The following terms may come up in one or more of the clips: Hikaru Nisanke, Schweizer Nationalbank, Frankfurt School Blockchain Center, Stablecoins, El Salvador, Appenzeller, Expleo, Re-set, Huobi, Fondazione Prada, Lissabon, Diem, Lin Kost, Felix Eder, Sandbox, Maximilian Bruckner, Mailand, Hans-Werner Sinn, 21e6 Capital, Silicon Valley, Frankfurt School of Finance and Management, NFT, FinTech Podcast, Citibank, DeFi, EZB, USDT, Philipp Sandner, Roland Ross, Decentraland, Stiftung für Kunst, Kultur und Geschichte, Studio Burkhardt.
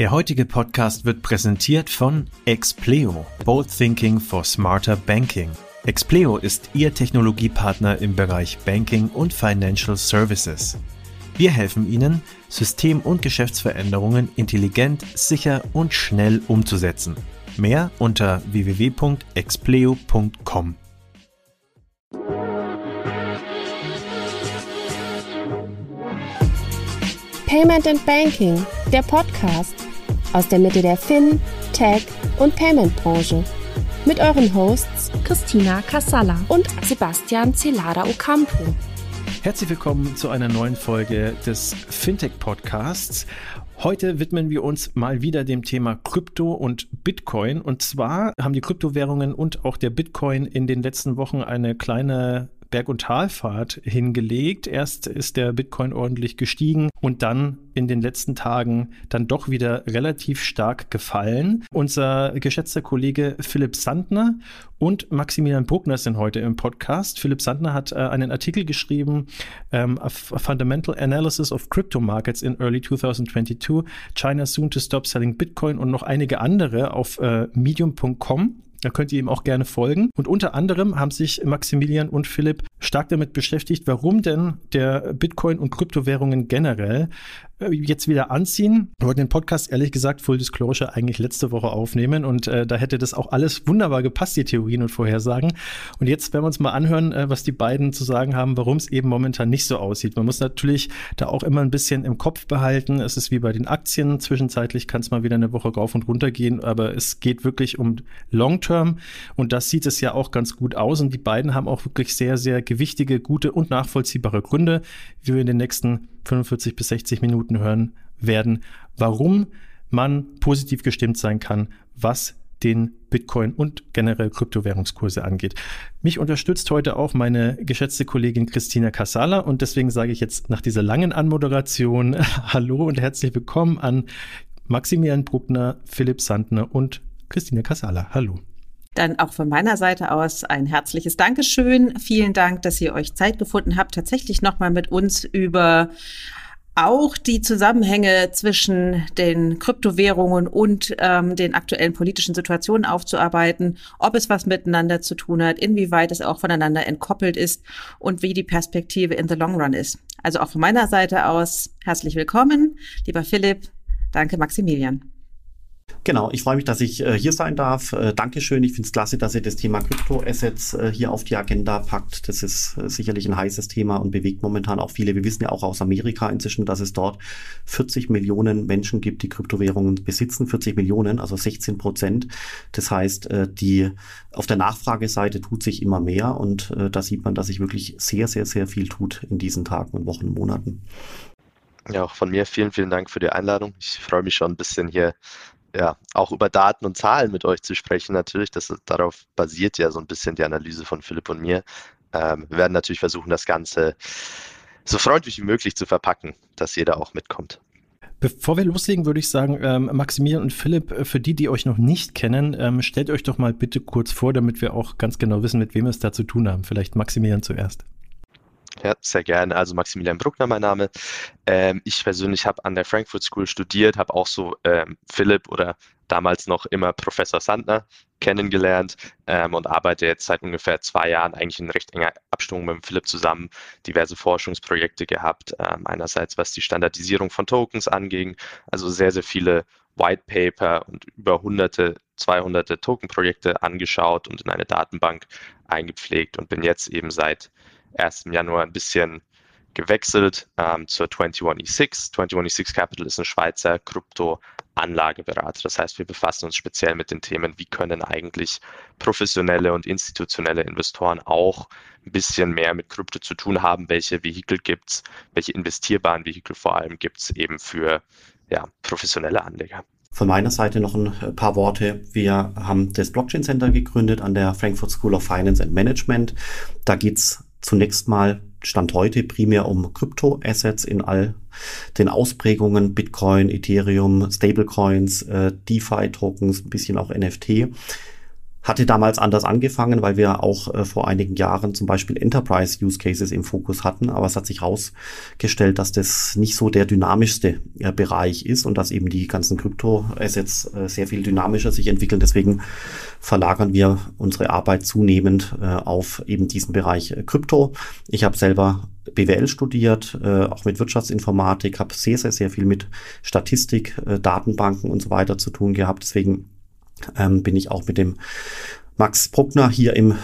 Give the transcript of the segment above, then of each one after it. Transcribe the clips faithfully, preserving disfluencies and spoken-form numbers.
Der heutige Podcast wird präsentiert von Expleo, Bold Thinking for Smarter Banking. Expleo ist Ihr Technologiepartner im Bereich Banking und Financial Services. Wir helfen Ihnen, System- und Geschäftsveränderungen intelligent, sicher und schnell umzusetzen. Mehr unter w w w punkt expleo punkt com. Payment and Banking, der Podcast aus der Mitte der Fin-, Tech- und Payment-Branche. Mit euren Hosts Christina Casala und Sebastian Celada Ocampo. Herzlich willkommen zu einer neuen Folge des FinTech Podcasts. Heute widmen wir uns mal wieder dem Thema Krypto und Bitcoin. Und zwar haben die Kryptowährungen und auch der Bitcoin in den letzten Wochen eine kleine Berg- und Talfahrt hingelegt. Erst ist der Bitcoin ordentlich gestiegen und dann in den letzten Tagen dann doch wieder relativ stark gefallen. Unser geschätzter Kollege Philipp Sandner und Maximilian Bruckner sind heute im Podcast. Philipp Sandner hat äh, einen Artikel geschrieben, ähm, A Fundamental Analysis of Crypto Markets in Early twenty twenty-two, China soon to stop selling Bitcoin, und noch einige andere auf äh, medium punkt com. Da könnt ihr ihm auch gerne folgen. Und unter anderem haben sich Maximilian und Philipp stark damit beschäftigt, warum denn der Bitcoin und Kryptowährungen generell jetzt wieder anziehen. Wir wollten den Podcast, ehrlich gesagt, Full Disclosure, eigentlich letzte Woche aufnehmen. Und äh, da hätte das auch alles wunderbar gepasst, die Theorien und Vorhersagen. Und jetzt werden wir uns mal anhören, äh, was die beiden zu sagen haben, warum es eben momentan nicht so aussieht. Man muss natürlich da auch immer ein bisschen im Kopf behalten. Es ist wie bei den Aktien. Zwischenzeitlich kann es mal wieder eine Woche rauf und runter gehen. Aber es geht wirklich um Long-Term. Und das sieht es ja auch ganz gut aus. Und die beiden haben auch wirklich sehr, sehr gewichtige, gute und nachvollziehbare Gründe, wie wir in den nächsten fünfundvierzig bis sechzig Minuten hören werden, warum man positiv gestimmt sein kann, was den Bitcoin und generell Kryptowährungskurse angeht. Mich unterstützt heute auch meine geschätzte Kollegin Christina Casala, und deswegen sage ich jetzt nach dieser langen Anmoderation Hallo und herzlich willkommen an Maximilian Bruckner, Philipp Sandner und Christina Casala. Hallo. Dann auch von meiner Seite aus ein herzliches Dankeschön. Vielen Dank, dass ihr euch Zeit gefunden habt, tatsächlich nochmal mit uns über auch die Zusammenhänge zwischen den Kryptowährungen und ähm, den aktuellen politischen Situationen aufzuarbeiten, ob es was miteinander zu tun hat, inwieweit es auch voneinander entkoppelt ist und wie die Perspektive in the long run ist. Also auch von meiner Seite aus herzlich willkommen, lieber Philipp. Danke, Maximilian. Genau, ich freue mich, dass ich äh, hier sein darf. Äh, Dankeschön, ich finde es klasse, dass ihr das Thema Kryptoassets äh, hier auf die Agenda packt. Das ist äh, sicherlich ein heißes Thema und bewegt momentan auch viele. Wir wissen ja auch aus Amerika inzwischen, dass es dort vierzig Millionen Menschen gibt, die Kryptowährungen besitzen. vierzig Millionen, also sechzehn Prozent. Das heißt, äh, die auf der Nachfrageseite tut sich immer mehr, und äh, da sieht man, dass sich wirklich sehr, sehr, sehr viel tut in diesen Tagen und Wochen und Monaten. Ja, auch von mir vielen, vielen Dank für die Einladung. Ich freue mich schon ein bisschen hier, ja, auch über Daten und Zahlen mit euch zu sprechen, natürlich. Das, darauf basiert ja so ein bisschen die Analyse von Philipp und mir. Ähm, wir werden natürlich versuchen, das Ganze so freundlich wie möglich zu verpacken, dass jeder auch mitkommt. Bevor wir loslegen, würde ich sagen, ähm, Maximilian und Philipp, für die, die euch noch nicht kennen, ähm, stellt euch doch mal bitte kurz vor, damit wir auch ganz genau wissen, mit wem wir es da zu tun haben. Vielleicht Maximilian zuerst. Ja, sehr gerne. Also Maximilian Bruckner, mein Name. Ähm, ich persönlich habe an der Frankfurt School studiert, habe auch so ähm, Philipp oder damals noch immer Professor Sandner kennengelernt ähm, und arbeite jetzt seit ungefähr zwei Jahren eigentlich in recht enger Abstimmung mit Philipp zusammen, diverse Forschungsprojekte gehabt, ähm, einerseits was die Standardisierung von Tokens anging, also sehr, sehr viele White Paper und über hunderte, zweihunderte Tokenprojekte angeschaut und in eine Datenbank eingepflegt, und bin jetzt eben seit ersten Januar ein bisschen gewechselt ähm, zur einundzwanzig E sechs. einundzwanzig E sechs Capital ist ein Schweizer Krypto-Anlageberater. Das heißt, wir befassen uns speziell mit den Themen, wie können eigentlich professionelle und institutionelle Investoren auch ein bisschen mehr mit Krypto zu tun haben, welche Vehikel gibt es, welche investierbaren Vehikel vor allem gibt es eben für ja, professionelle Anleger. Von meiner Seite noch ein paar Worte. Wir haben das Blockchain Center gegründet an der Frankfurt School of Finance and Management. Da geht es zunächst mal, Stand heute, primär um Kryptoassets in all den Ausprägungen, Bitcoin, Ethereum, Stablecoins, äh, DeFi-Tokens, ein bisschen auch N F T. Hatte damals anders angefangen, weil wir auch äh, vor einigen Jahren zum Beispiel Enterprise-Use-Cases im Fokus hatten, aber es hat sich herausgestellt, dass das nicht so der dynamischste äh, Bereich ist und dass eben die ganzen Krypto-Assets äh, sehr viel dynamischer sich entwickeln. Deswegen verlagern wir unsere Arbeit zunehmend äh, auf eben diesen Bereich äh, Krypto. Ich habe selber B W L studiert, äh, auch mit Wirtschaftsinformatik, habe sehr, sehr, sehr viel mit Statistik, äh, Datenbanken und so weiter zu tun gehabt. Deswegen Ähm, bin ich auch mit dem Max Bruckner hier im,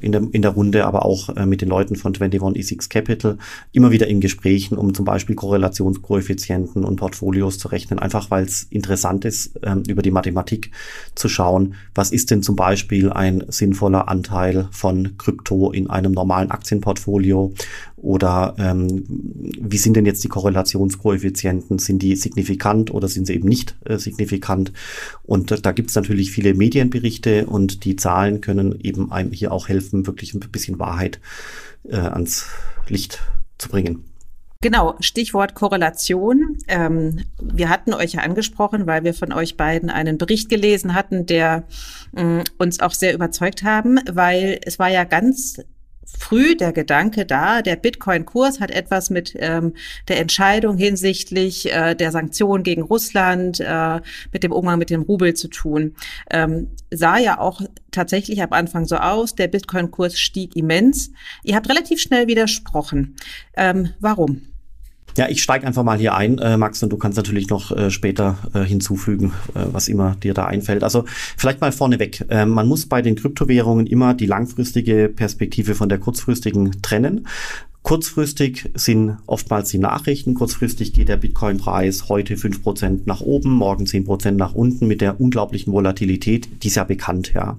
in, der, in der Runde, aber auch äh, mit den Leuten von einundzwanzig e sechs Capital immer wieder in Gesprächen, um zum Beispiel Korrelationskoeffizienten und Portfolios zu rechnen, einfach weil es interessant ist, ähm, über die Mathematik zu schauen, was ist denn zum Beispiel ein sinnvoller Anteil von Krypto in einem normalen Aktienportfolio oder ähm, wie sind denn jetzt die Korrelationskoeffizienten, sind die signifikant oder sind sie eben nicht äh, signifikant? Und äh, da gibt es natürlich viele Medienberichte und die Zahlen können eben einem hier auch helfen, wirklich ein bisschen Wahrheit äh, ans Licht zu bringen. Genau, Stichwort Korrelation. Ähm, wir hatten euch ja angesprochen, weil wir von euch beiden einen Bericht gelesen hatten, der mh, uns auch sehr überzeugt haben, weil es war ja ganz früh der Gedanke da, der Bitcoin-Kurs hat etwas mit ähm, der Entscheidung hinsichtlich äh, der Sanktionen gegen Russland, äh, mit dem Umgang mit dem Rubel zu tun. Ähm, sah ja auch tatsächlich am Anfang so aus, der Bitcoin-Kurs stieg immens. Ihr habt relativ schnell widersprochen. Ähm, warum? Ja, ich steige einfach mal hier ein, äh, Max, und du kannst natürlich noch äh, später äh, hinzufügen, äh, was immer dir da einfällt. Also vielleicht mal vorneweg. Äh, man muss bei den Kryptowährungen immer die langfristige Perspektive von der kurzfristigen trennen. Kurzfristig sind oftmals die Nachrichten. Kurzfristig geht der Bitcoin-Preis heute fünf Prozent nach oben, morgen zehn Prozent nach unten mit der unglaublichen Volatilität. Die ist ja bekannt, ja.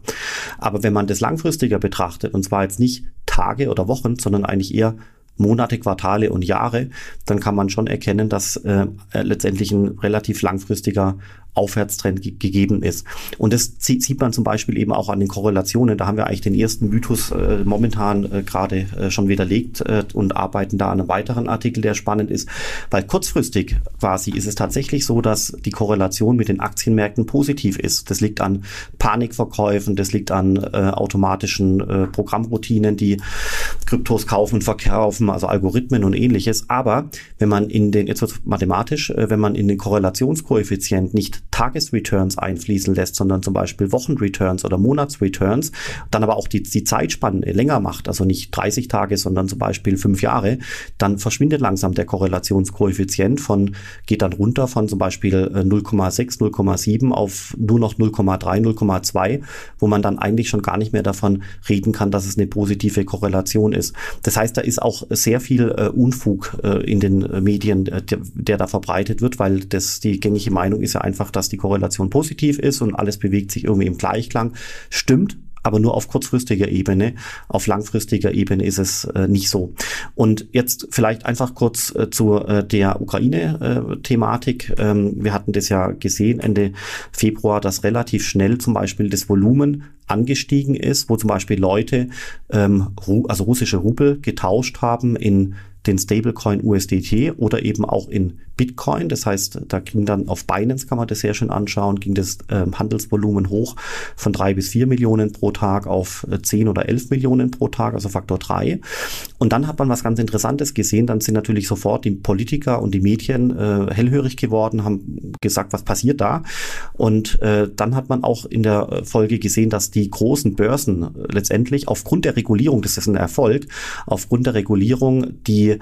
Aber wenn man das langfristiger betrachtet, und zwar jetzt nicht Tage oder Wochen, sondern eigentlich eher Monate, Quartale und Jahre, dann kann man schon erkennen, dass äh, letztendlich ein relativ langfristiger Aufwärtstrend ge- gegeben ist. Und das zie- sieht man zum Beispiel eben auch an den Korrelationen. Da haben wir eigentlich den ersten Mythos äh, momentan äh, gerade äh, schon widerlegt äh, und arbeiten da an einem weiteren Artikel, der spannend ist, weil kurzfristig quasi ist es tatsächlich so, dass die Korrelation mit den Aktienmärkten positiv ist. Das liegt an Panikverkäufen, das liegt an äh, automatischen äh, Programmroutinen, die Kryptos kaufen und verkaufen, also Algorithmen und ähnliches. Aber wenn man in den, jetzt wird's mathematisch, äh, wenn man in den Korrelationskoeffizient nicht Tagesreturns einfließen lässt, sondern zum Beispiel Wochenreturns oder Monatsreturns, dann aber auch die, die Zeitspannen länger macht, also nicht dreißig Tage, sondern zum Beispiel fünf Jahre, dann verschwindet langsam der Korrelationskoeffizient von, geht dann runter von zum Beispiel null Komma sechs, null Komma sieben auf nur noch null Komma drei, null Komma zwei, wo man dann eigentlich schon gar nicht mehr davon reden kann, dass es eine positive Korrelation ist. Das heißt, da ist auch sehr viel äh, Unfug äh, in den äh, Medien, äh, der, der da verbreitet wird, weil das die gängige Meinung ist ja einfach, dass die Korrelation positiv ist und alles bewegt sich irgendwie im Gleichklang. Stimmt, aber nur auf kurzfristiger Ebene. Auf langfristiger Ebene ist es äh, nicht so. Und jetzt vielleicht einfach kurz äh, zu äh, der Ukraine-Thematik. Äh, ähm, wir hatten das ja gesehen Ende Februar, dass relativ schnell zum Beispiel das Volumen angestiegen ist, wo zum Beispiel Leute ähm, Ru- also russische Rubel getauscht haben in den Stablecoin U S D T oder eben auch in Bitcoin. Das heißt, da ging dann auf Binance, kann man das sehr schön anschauen, ging das äh, Handelsvolumen hoch von drei bis vier Millionen pro Tag auf zehn oder elf Millionen pro Tag, also Faktor drei. Und dann hat man was ganz Interessantes gesehen. Dann sind natürlich sofort die Politiker und die Medien äh, hellhörig geworden, haben gesagt, was passiert da? Und äh, dann hat man auch in der Folge gesehen, dass die großen Börsen letztendlich aufgrund der Regulierung, das ist ein Erfolg, aufgrund der Regulierung, die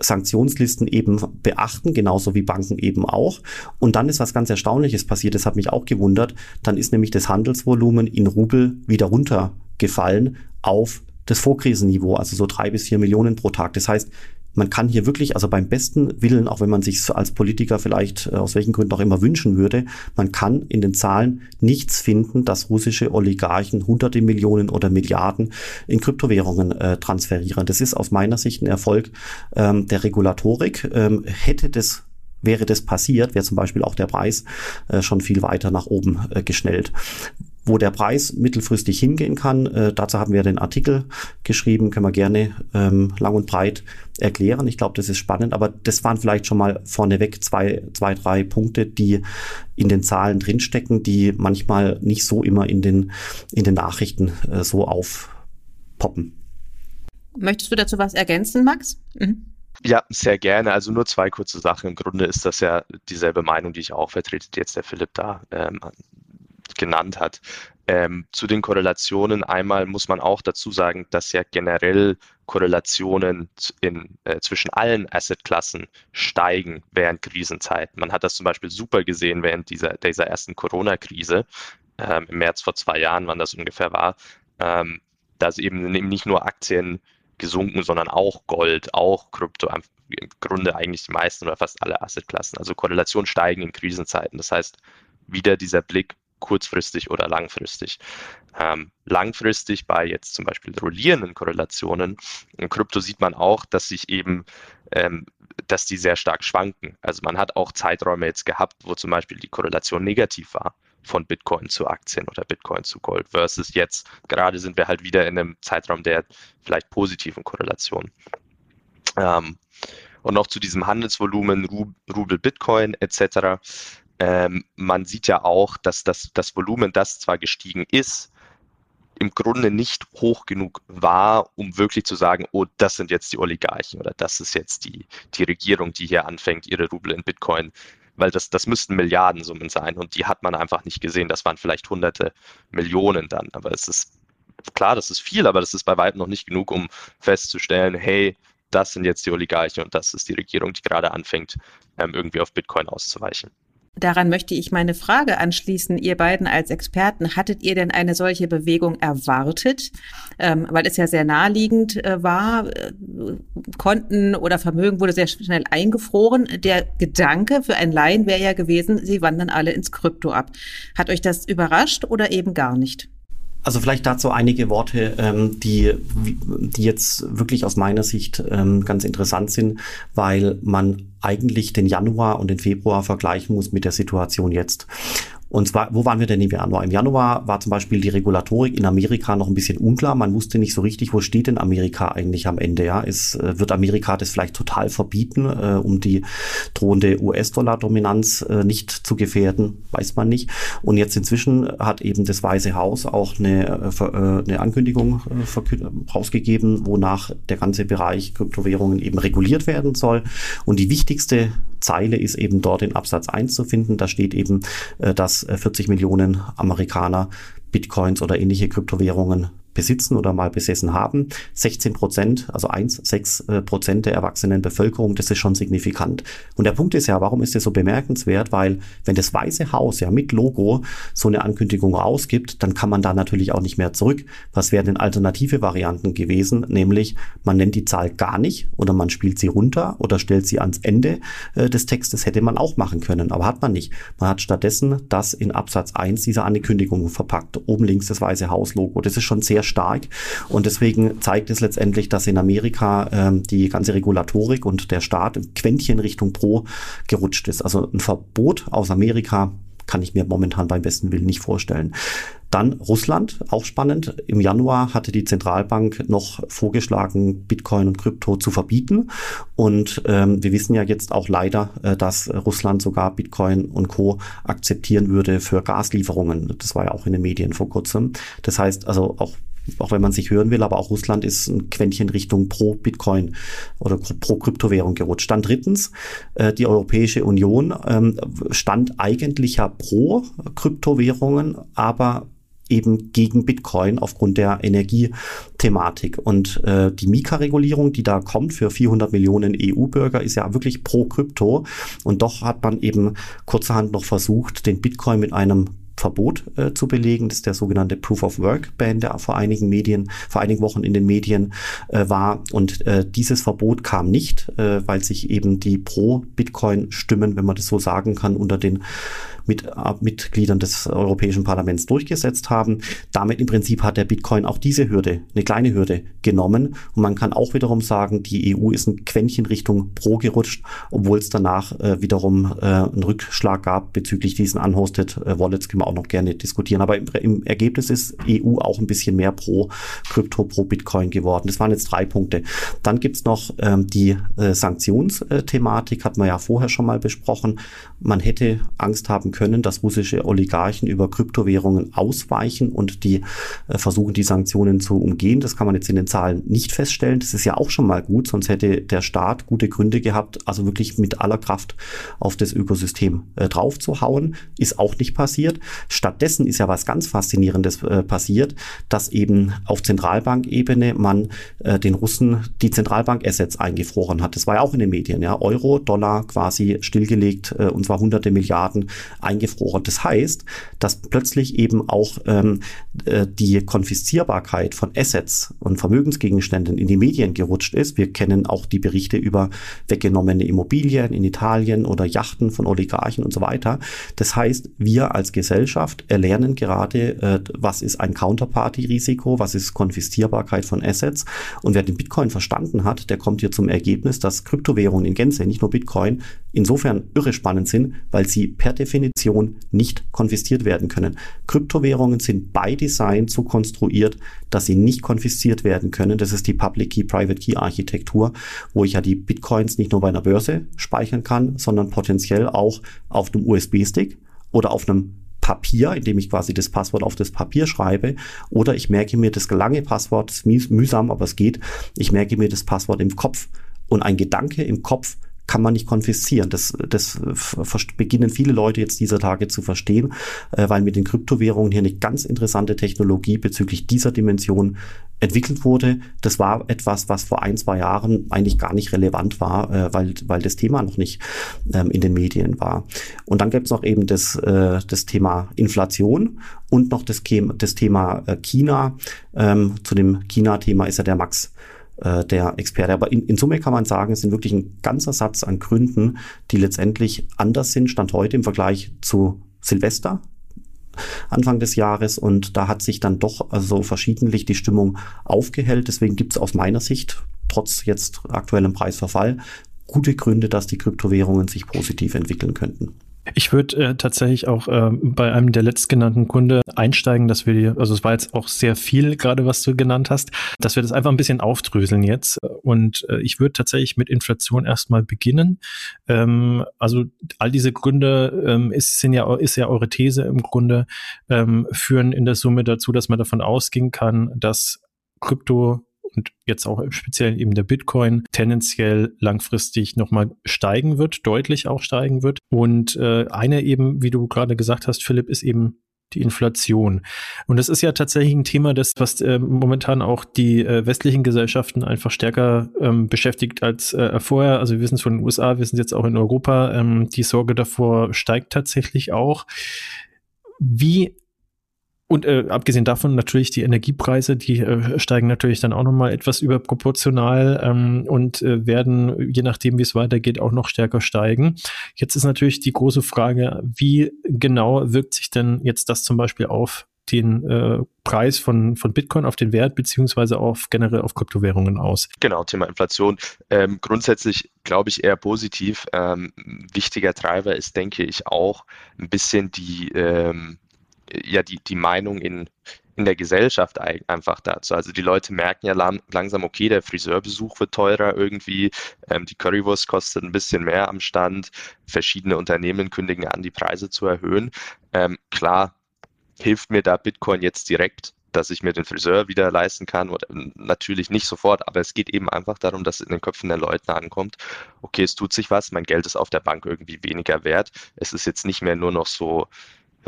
Sanktionslisten eben beachten, genauso wie Banken eben auch. Und dann ist was ganz Erstaunliches passiert, das hat mich auch gewundert, dann ist nämlich das Handelsvolumen in Rubel wieder runtergefallen auf das Vorkrisenniveau, also so drei bis vier Millionen pro Tag. Das heißt, man kann hier wirklich, also beim besten Willen, auch wenn man sich als Politiker vielleicht aus welchen Gründen auch immer wünschen würde, man kann in den Zahlen nichts finden, dass russische Oligarchen hunderte Millionen oder Milliarden in Kryptowährungen äh, transferieren. Das ist aus meiner Sicht ein Erfolg ähm, der Regulatorik. Ähm, hätte das Wäre das passiert, wäre zum Beispiel auch der Preis äh, schon viel weiter nach oben äh, geschnellt. wo der Preis mittelfristig hingehen kann. Äh, dazu haben wir den Artikel geschrieben, können wir gerne ähm, lang und breit erklären. Ich glaube, das ist spannend, aber das waren vielleicht schon mal vorneweg zwei, zwei, drei Punkte, die in den Zahlen drinstecken, die manchmal nicht so immer in den, in den Nachrichten äh, so aufpoppen. Möchtest du dazu was ergänzen, Max? Mhm. Ja, sehr gerne. Also nur zwei kurze Sachen. Im Grunde ist das ja dieselbe Meinung, die ich auch vertrete, die jetzt der Philipp da ähm, genannt hat. Ähm, zu den Korrelationen einmal muss man auch dazu sagen, dass ja generell Korrelationen in, äh, zwischen allen Assetklassen steigen während Krisenzeiten. Man hat das zum Beispiel super gesehen während dieser, dieser ersten Corona-Krise ähm, im März vor zwei Jahren, wann das ungefähr war, ähm, dass eben nicht nur Aktien gesunken, sondern auch Gold, auch Krypto, im Grunde eigentlich die meisten oder fast alle Assetklassen. Also Korrelationen steigen in Krisenzeiten. Das heißt, wieder dieser Blick kurzfristig oder langfristig. Ähm, langfristig bei jetzt zum Beispiel rollierenden Korrelationen in Krypto sieht man auch, dass sich eben, ähm, dass die sehr stark schwanken. Also man hat auch Zeiträume jetzt gehabt, wo zum Beispiel die Korrelation negativ war von Bitcoin zu Aktien oder Bitcoin zu Gold versus jetzt. Gerade sind wir halt wieder in einem Zeitraum der vielleicht positiven Korrelation. Ähm, und noch zu diesem Handelsvolumen, Rub- Rubel, Bitcoin et cetera. Ähm, man sieht ja auch, dass das, das Volumen, das zwar gestiegen ist, im Grunde nicht hoch genug war, um wirklich zu sagen, oh, das sind jetzt die Oligarchen oder das ist jetzt die, die Regierung, die hier anfängt, ihre Rubel in Bitcoin, weil das, das müssten Milliardensummen sein und die hat man einfach nicht gesehen. Das waren vielleicht hunderte Millionen dann, aber es ist klar, das ist viel, aber das ist bei weitem noch nicht genug, um festzustellen, hey, das sind jetzt die Oligarchen und das ist die Regierung, die gerade anfängt, ähm, irgendwie auf Bitcoin auszuweichen. Daran möchte ich meine Frage anschließen, ihr beiden als Experten. Hattet ihr denn eine solche Bewegung erwartet? Ähm, weil es ja sehr naheliegend äh, war, äh, Konten oder Vermögen wurde sehr schnell eingefroren. Der Gedanke für einen Laien wäre ja gewesen, sie wandern alle ins Krypto ab. Hat euch das überrascht oder eben gar nicht? Also vielleicht dazu einige Worte, ähm, die, die jetzt wirklich aus meiner Sicht ähm, ganz interessant sind, weil man eigentlich den Januar und den Februar vergleichen muss mit der Situation jetzt. Und zwar, wo waren wir denn im Januar? Im Januar war zum Beispiel die Regulatorik in Amerika noch ein bisschen unklar. Man wusste nicht so richtig, wo steht denn Amerika eigentlich am Ende? Ja, es äh, wird Amerika das vielleicht total verbieten, äh, um die drohende U S-Dollar-Dominanz äh, nicht zu gefährden? Weiß man nicht. Und jetzt inzwischen hat eben das Weiße Haus auch eine, äh, eine Ankündigung äh, verkü- rausgegeben, wonach der ganze Bereich Kryptowährungen eben reguliert werden soll. Und die wichtigste Zeile ist eben dort in Absatz eins zu finden. Da steht eben, dass vierzig Millionen Amerikaner Bitcoins oder ähnliche Kryptowährungen besitzen oder mal besessen haben. sechzehn Prozent, also eins Komma sechs Prozent der erwachsenen Bevölkerung, das ist schon signifikant. Und der Punkt ist ja, warum ist das so bemerkenswert? Weil wenn das Weiße Haus ja mit Logo so eine Ankündigung rausgibt, dann kann man da natürlich auch nicht mehr zurück. Was wären denn alternative Varianten gewesen? Nämlich, man nennt die Zahl gar nicht oder man spielt sie runter oder stellt sie ans Ende äh, des Textes. Hätte man auch machen können, aber hat man nicht. Man hat stattdessen das in Absatz eins dieser Ankündigung verpackt. Oben links das Weiße Haus Logo. Das ist schon sehr stark und deswegen zeigt es letztendlich, dass in Amerika ähm, die ganze Regulatorik und der Staat ein Quäntchen Richtung Pro gerutscht ist. Also ein Verbot aus Amerika kann ich mir momentan beim besten Willen nicht vorstellen. Dann Russland, auch spannend. Im Januar hatte die Zentralbank noch vorgeschlagen, Bitcoin und Krypto zu verbieten. Und ähm, wir wissen ja jetzt auch leider, äh, dass Russland sogar Bitcoin und Co. akzeptieren würde für Gaslieferungen. Das war ja auch in den Medien vor kurzem. Das heißt also auch, auch wenn man sich hören will, aber auch Russland ist ein Quäntchen Richtung pro Bitcoin oder pro Kryptowährung gerutscht. Dann drittens, äh, die Europäische Union ähm, stand eigentlich ja pro Kryptowährungen, aber eben gegen Bitcoin aufgrund der Energiethematik. Und äh, die MiCA-Regulierung, die da kommt für vierhundert Millionen E U-Bürger, ist ja wirklich pro Krypto. Und doch hat man eben kurzerhand noch versucht, den Bitcoin mit einem Verbot äh, zu belegen. Das ist der sogenannte Proof of Work Ban, der vor einigen Medien, vor einigen Wochen in den Medien äh, war. Und äh, dieses Verbot kam nicht, äh, weil sich eben die Pro-Bitcoin-Stimmen, wenn man das so sagen kann, unter den mit äh, Mitgliedern des Europäischen Parlaments durchgesetzt haben. Damit im Prinzip hat der Bitcoin auch diese Hürde, eine kleine Hürde, genommen. Und man kann auch wiederum sagen, die E U ist ein Quäntchen Richtung Pro gerutscht, obwohl es danach äh, wiederum äh, einen Rückschlag gab bezüglich diesen unhosted äh, Wallets, können wir auch noch gerne diskutieren. Aber im, im Ergebnis ist E U auch ein bisschen mehr pro Krypto, pro Bitcoin geworden. Das waren jetzt drei Punkte. Dann gibt's noch ähm, die äh, Sanktionsthematik, hat man ja vorher schon mal besprochen. Man hätte Angst haben können, dass russische Oligarchen über Kryptowährungen ausweichen und die äh, versuchen, die Sanktionen zu umgehen. Das kann man jetzt in den Zahlen nicht feststellen. Das ist ja auch schon mal gut, sonst hätte der Staat gute Gründe gehabt, also wirklich mit aller Kraft auf das Ökosystem äh, draufzuhauen. Ist auch nicht passiert. Stattdessen ist ja was ganz Faszinierendes äh, passiert, dass eben auf Zentralbankebene man äh, den Russen die Zentralbank-Assets eingefroren hat. Das war ja auch in den Medien. Ja. Euro, Dollar quasi stillgelegt äh, und zwar hunderte Milliarden eingefroren. Das heißt, dass plötzlich eben auch ähm, äh, die Konfiszierbarkeit von Assets und Vermögensgegenständen in die Medien gerutscht ist. Wir kennen auch die Berichte über weggenommene Immobilien in Italien oder Yachten von Oligarchen und so weiter. Das heißt, wir als Gesellschaft erlernen gerade, äh, was ist ein Counterparty-Risiko, was ist Konfiszierbarkeit von Assets. Und wer den Bitcoin verstanden hat, der kommt hier zum Ergebnis, dass Kryptowährungen in Gänze, nicht nur Bitcoin, insofern irre spannend sind, weil sie per Definition nicht konfisziert werden können. Kryptowährungen sind by Design so konstruiert, dass sie nicht konfisziert werden können. Das ist die Public Key, Private Key Architektur, wo ich ja die Bitcoins nicht nur bei einer Börse speichern kann, sondern potenziell auch auf einem U S B-Stick oder auf einem Papier, indem ich quasi das Passwort auf das Papier schreibe, oder ich merke mir das lange Passwort, das ist mühsam, aber es geht, ich merke mir das Passwort im Kopf, und ein Gedanke im Kopf kann man nicht konfiszieren. Das, das beginnen viele Leute jetzt dieser Tage zu verstehen, weil mit den Kryptowährungen hier eine ganz interessante Technologie bezüglich dieser Dimension entwickelt wurde. Das war etwas, was vor ein, zwei Jahren eigentlich gar nicht relevant war, weil, weil das Thema noch nicht in den Medien war. Und dann gibt's noch eben das, das Thema Inflation und noch das, das Thema China. Zu dem China-Thema ist ja der Max der Experte. Aber in, in Summe kann man sagen, es sind wirklich ein ganzer Satz an Gründen, die letztendlich anders sind, Stand heute im Vergleich zu Silvester, Anfang des Jahres, und da hat sich dann doch also verschiedentlich die Stimmung aufgehellt. Deswegen gibt es aus meiner Sicht, trotz jetzt aktuellem Preisverfall, gute Gründe, dass die Kryptowährungen sich positiv entwickeln könnten. Ich würde äh, tatsächlich auch äh, bei einem der letztgenannten Kunde einsteigen, dass wir, die, also es war jetzt auch sehr viel gerade, was du genannt hast, dass wir das einfach ein bisschen aufdröseln jetzt. Und äh, ich würde tatsächlich mit Inflation erstmal beginnen. Ähm, also all diese Gründe, ähm, ist, sind ja, ist ja eure These im Grunde, ähm, führen in der Summe dazu, dass man davon ausgehen kann, dass Krypto und jetzt auch speziell eben der Bitcoin tendenziell langfristig nochmal steigen wird, deutlich auch steigen wird. Und äh, eine eben, wie du gerade gesagt hast, Philipp, ist eben die Inflation. Und das ist ja tatsächlich ein Thema, das, was äh, momentan auch die äh, westlichen Gesellschaften einfach stärker ähm, beschäftigt als äh, vorher. Also wir wissen es von den U S A, wir wissen es jetzt auch in Europa. Ähm, die Sorge davor steigt tatsächlich auch. Wie Und äh, abgesehen davon natürlich die Energiepreise, die äh, steigen natürlich dann auch nochmal etwas überproportional ähm, und äh, werden, je nachdem wie es weitergeht, auch noch stärker steigen. Jetzt ist natürlich die große Frage, wie genau wirkt sich denn jetzt das zum Beispiel auf den äh, Preis von, von Bitcoin, auf den Wert, beziehungsweise auf generell auf Kryptowährungen aus? Genau, Thema Inflation. Ähm, grundsätzlich glaube ich eher positiv. Ähm, wichtiger Treiber ist, denke ich, auch ein bisschen die ähm, ja die, die Meinung in, in der Gesellschaft einfach dazu. Also die Leute merken ja lang, langsam, okay, der Friseurbesuch wird teurer irgendwie, ähm, die Currywurst kostet ein bisschen mehr am Stand, verschiedene Unternehmen kündigen an, die Preise zu erhöhen. Ähm, klar, hilft mir da Bitcoin jetzt direkt, dass ich mir den Friseur wieder leisten kann? Oder natürlich nicht sofort, aber es geht eben einfach darum, dass es in den Köpfen der Leute ankommt, okay, es tut sich was, mein Geld ist auf der Bank irgendwie weniger wert, es ist jetzt nicht mehr nur noch so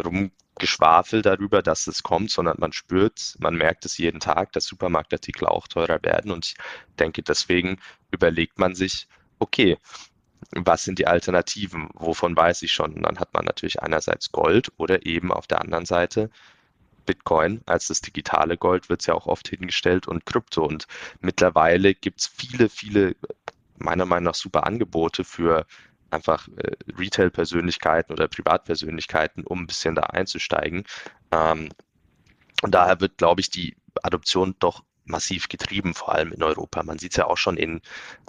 rumgeschwafel darüber, dass es kommt, sondern man spürt, man merkt es jeden Tag, dass Supermarktartikel auch teurer werden, und ich denke, deswegen überlegt man sich, okay, was sind die Alternativen, wovon weiß ich schon? Und dann hat man natürlich einerseits Gold oder eben auf der anderen Seite Bitcoin, als das digitale Gold wird es ja auch oft hingestellt, und Krypto, und mittlerweile gibt es viele, viele meiner Meinung nach super Angebote für einfach äh, Retail-Persönlichkeiten oder Privatpersönlichkeiten, um ein bisschen da einzusteigen. Ähm, und daher wird, glaube ich, die Adoption doch massiv getrieben, vor allem in Europa. Man sieht es ja auch schon in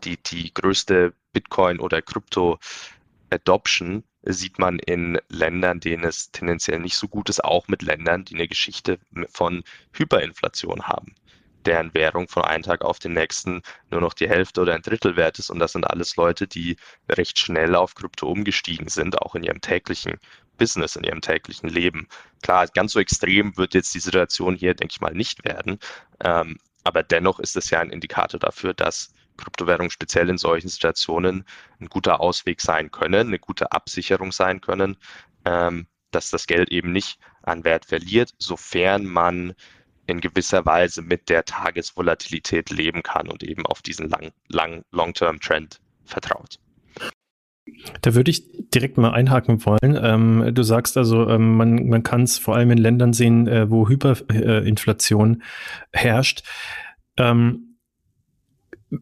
die, die größte Bitcoin- oder Krypto-Adoption sieht man in Ländern, denen es tendenziell nicht so gut ist, auch mit Ländern, die eine Geschichte von Hyperinflation haben, deren Währung von einem Tag auf den nächsten nur noch die Hälfte oder ein Drittel wert ist. Und das sind alles Leute, die recht schnell auf Krypto umgestiegen sind, auch in ihrem täglichen Business, in ihrem täglichen Leben. Klar, ganz so extrem wird jetzt die Situation hier, denke ich mal, nicht werden. Ähm, aber dennoch ist es ja ein Indikator dafür, dass Kryptowährungen speziell in solchen Situationen ein guter Ausweg sein können, eine gute Absicherung sein können, ähm, dass das Geld eben nicht an Wert verliert, sofern man in gewisser Weise mit der Tagesvolatilität leben kann und eben auf diesen lang, lang, Long-Term-Trend vertraut. Da würde ich direkt mal einhaken wollen. Ähm, du sagst also, ähm, man, man kann es vor allem in Ländern sehen, äh, wo Hyperinflation herrscht. Ähm,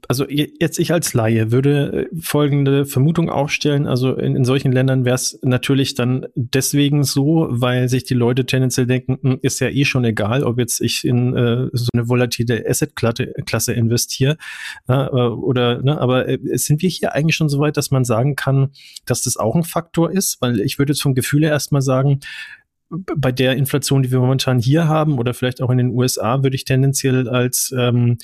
Also jetzt ich als Laie würde folgende Vermutung aufstellen. Also in, in solchen Ländern wäre es natürlich dann deswegen so, weil sich die Leute tendenziell denken, ist ja eh schon egal, ob jetzt ich in äh, so eine volatile Asset-Klasse investiere na, oder. Ne, aber äh, sind wir hier eigentlich schon so weit, dass man sagen kann, dass das auch ein Faktor ist? Weil ich würde jetzt vom Gefühl her erstmal sagen, bei der Inflation, die wir momentan hier haben oder vielleicht auch in den U S A, würde ich tendenziell als ähm,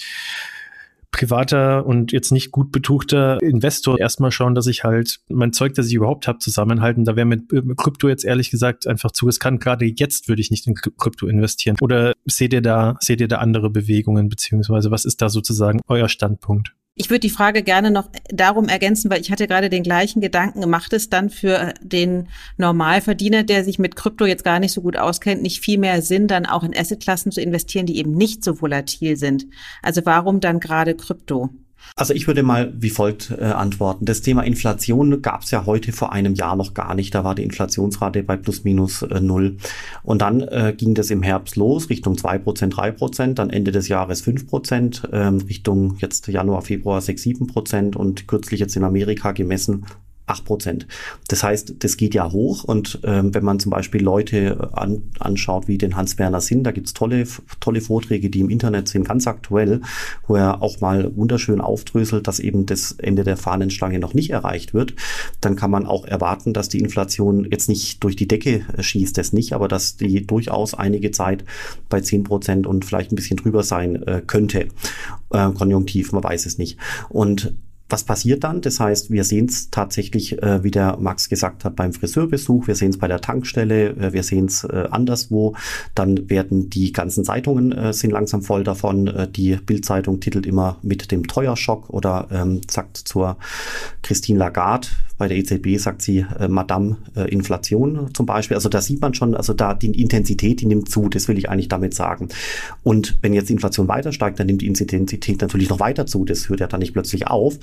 privater und jetzt nicht gut betuchter Investor erstmal schauen, dass ich halt mein Zeug, das ich überhaupt habe, zusammenhalten. Da wäre mit Krypto jetzt ehrlich gesagt einfach zu riskant. Gerade jetzt würde ich nicht in Krypto investieren. Oder seht ihr da, seht ihr da andere Bewegungen, beziehungsweise was ist da sozusagen euer Standpunkt? Ich würde die Frage gerne noch darum ergänzen, weil ich hatte gerade den gleichen Gedanken gemacht, ist dann für den Normalverdiener, der sich mit Krypto jetzt gar nicht so gut auskennt, nicht viel mehr Sinn, dann auch in Assetklassen zu investieren, die eben nicht so volatil sind. Also warum dann gerade Krypto? Also ich würde mal wie folgt äh, antworten. Das Thema Inflation gab es ja heute vor einem Jahr noch gar nicht. Da war die Inflationsrate bei plus minus äh, null. Und dann äh, ging das im Herbst los, Richtung zwei Prozent, drei Prozent, dann Ende des Jahres fünf Prozent, ähm, Richtung jetzt Januar, Februar sechs, sieben Prozent und kürzlich jetzt in Amerika gemessen acht Prozent. Das heißt, das geht ja hoch und ähm, wenn man zum Beispiel Leute an, anschaut, wie den Hans-Werner Sinn, da gibt's tolle tolle Vorträge, die im Internet sind, ganz aktuell, wo er auch mal wunderschön aufdröselt, dass eben das Ende der Fahnenstange noch nicht erreicht wird, dann kann man auch erwarten, dass die Inflation jetzt nicht durch die Decke schießt, das nicht, aber dass die durchaus einige Zeit bei zehn Prozent und vielleicht ein bisschen drüber sein äh, könnte, äh, konjunktiv, man weiß es nicht. Und was passiert dann? Das heißt, wir sehen es tatsächlich, äh, wie der Max gesagt hat, beim Friseurbesuch, wir sehen es bei der Tankstelle, äh, wir sehen es äh, anderswo. Dann werden die ganzen Zeitungen äh, sind langsam voll davon. Äh, die Bild-Zeitung titelt immer mit dem Teuerschock oder ähm, sagt zur Christine Lagarde, bei der E Z B sagt sie äh, Madame äh, Inflation zum Beispiel. Also da sieht man schon, also da die Intensität, die nimmt zu, das will ich eigentlich damit sagen. Und wenn jetzt die Inflation weiter steigt, dann nimmt die Intensität natürlich noch weiter zu. Das hört ja dann nicht plötzlich auf.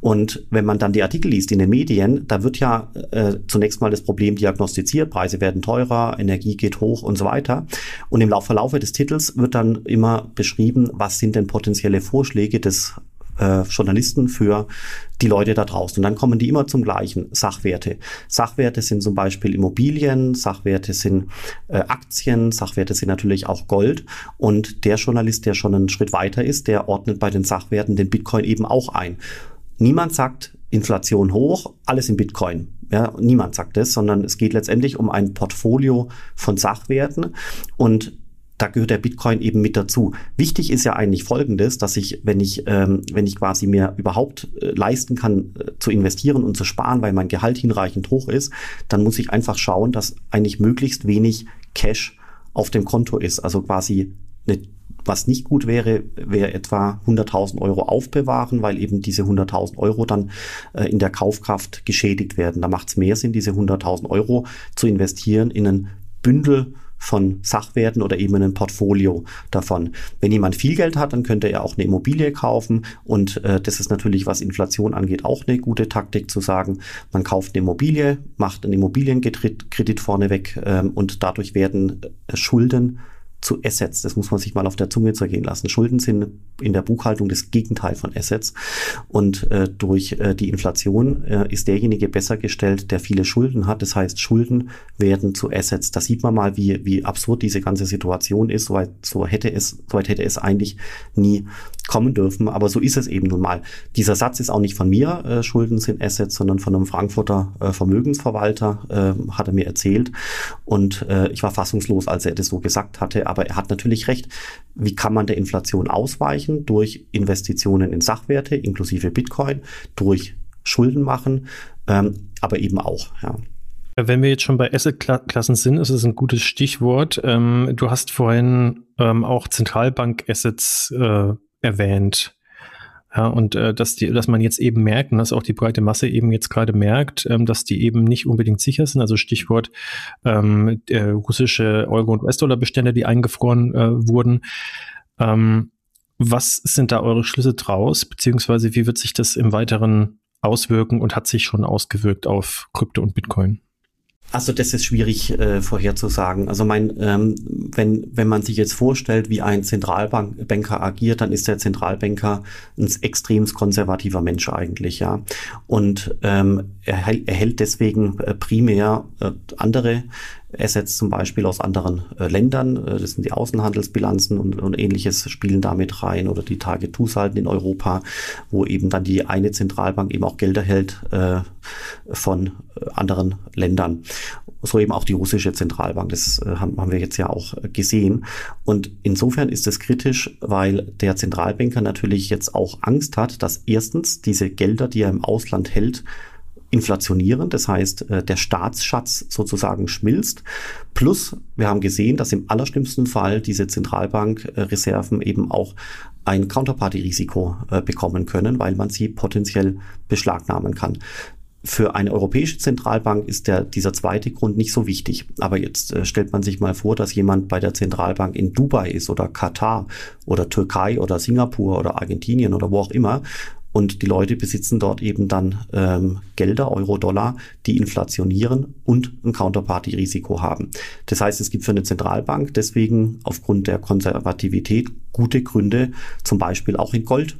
Und wenn man dann die Artikel liest in den Medien, da wird ja äh, zunächst mal das Problem diagnostiziert, Preise werden teurer, Energie geht hoch und so weiter. Und im Verlaufe des Titels wird dann immer beschrieben, was sind denn potenzielle Vorschläge des äh, Journalisten für die Leute da draußen. Und dann kommen die immer zum gleichen, Sachwerte. Sachwerte sind zum Beispiel Immobilien, Sachwerte sind äh, Aktien, Sachwerte sind natürlich auch Gold. Und der Journalist, der schon einen Schritt weiter ist, der ordnet bei den Sachwerten den Bitcoin eben auch ein. Niemand sagt Inflation hoch, alles in Bitcoin. Ja, niemand sagt das, sondern es geht letztendlich um ein Portfolio von Sachwerten und da gehört der Bitcoin eben mit dazu. Wichtig ist ja eigentlich Folgendes, dass ich, wenn ich, ähm, wenn ich quasi mir überhaupt äh, leisten kann, äh, zu investieren und zu sparen, weil mein Gehalt hinreichend hoch ist, dann muss ich einfach schauen, dass eigentlich möglichst wenig Cash auf dem Konto ist. Also quasi eine Was nicht gut wäre, wäre etwa hunderttausend Euro aufbewahren, weil eben diese hunderttausend Euro dann äh, in der Kaufkraft geschädigt werden. Da macht es mehr Sinn, diese hunderttausend Euro zu investieren in ein Bündel von Sachwerten oder eben in ein Portfolio davon. Wenn jemand viel Geld hat, dann könnte er auch eine Immobilie kaufen und äh, das ist natürlich, was Inflation angeht, auch eine gute Taktik zu sagen, man kauft eine Immobilie, macht einen Immobilienkredit vorneweg ähm, und dadurch werden äh, Schulden zu Assets. Das muss man sich mal auf der Zunge zergehen lassen. Schulden sind in der Buchhaltung das Gegenteil von Assets. Und äh, durch äh, die Inflation äh, ist derjenige besser gestellt, der viele Schulden hat. Das heißt, Schulden werden zu Assets. Da sieht man mal, wie, wie absurd diese ganze Situation ist. Soweit so hätte es, soweit hätte es eigentlich nie kommen dürfen. Aber so ist es eben nun mal. Dieser Satz ist auch nicht von mir. Äh, Schulden sind Assets, sondern von einem Frankfurter äh, Vermögensverwalter, äh, hat er mir erzählt. Und äh, ich war fassungslos, als er das so gesagt hatte. Aber er hat natürlich recht. Wie kann man der Inflation ausweichen? Durch Investitionen in Sachwerte, inklusive Bitcoin, durch Schulden machen, ähm, aber eben auch, ja. Wenn wir jetzt schon bei Assetklassen sind, ist es ein gutes Stichwort. Ähm, du hast vorhin ähm, auch Zentralbank-Assets äh, erwähnt. Ja, und äh, dass, die, dass man jetzt eben merkt, und dass auch die breite Masse eben jetzt gerade merkt, ähm, dass die eben nicht unbedingt sicher sind. Also Stichwort ähm, der russische Euro- und U S-Dollar-Bestände, die eingefroren äh, wurden. Ähm, was sind da eure Schlüsse draus? Beziehungsweise wie wird sich das im Weiteren auswirken und hat sich schon ausgewirkt auf Krypto und Bitcoin? Also das ist schwierig äh, vorherzusagen. Also mein, ähm, wenn wenn man sich jetzt vorstellt, wie ein Zentralbanker agiert, dann ist der Zentralbanker ein extrem konservativer Mensch eigentlich, ja. Und ähm, er, er hält deswegen äh, primär äh, andere Assets zum Beispiel aus anderen äh, Ländern, äh, das sind die Außenhandelsbilanzen und, und ähnliches spielen damit rein oder die Target zwei Salden in Europa, wo eben dann die eine Zentralbank eben auch Gelder hält äh, von äh, anderen Ländern. So eben auch die russische Zentralbank, das äh, haben, haben wir jetzt ja auch gesehen. Und insofern ist es kritisch, weil der Zentralbanker natürlich jetzt auch Angst hat, dass erstens diese Gelder, die er im Ausland hält, inflationieren, das heißt, der Staatsschatz sozusagen schmilzt. Plus, wir haben gesehen, dass im allerschlimmsten Fall diese Zentralbankreserven eben auch ein Counterparty-Risiko bekommen können, weil man sie potenziell beschlagnahmen kann. Für eine europäische Zentralbank ist der, dieser zweite Grund nicht so wichtig. Aber jetzt äh, stellt man sich mal vor, dass jemand bei der Zentralbank in Dubai ist oder Katar oder Türkei oder Singapur oder Argentinien oder wo auch immer. Und die Leute besitzen dort eben dann ähm, Gelder, Euro, Dollar, die inflationieren und ein Counterparty-Risiko haben. Das heißt, es gibt für eine Zentralbank deswegen aufgrund der Konservativität gute Gründe, zum Beispiel auch in Gold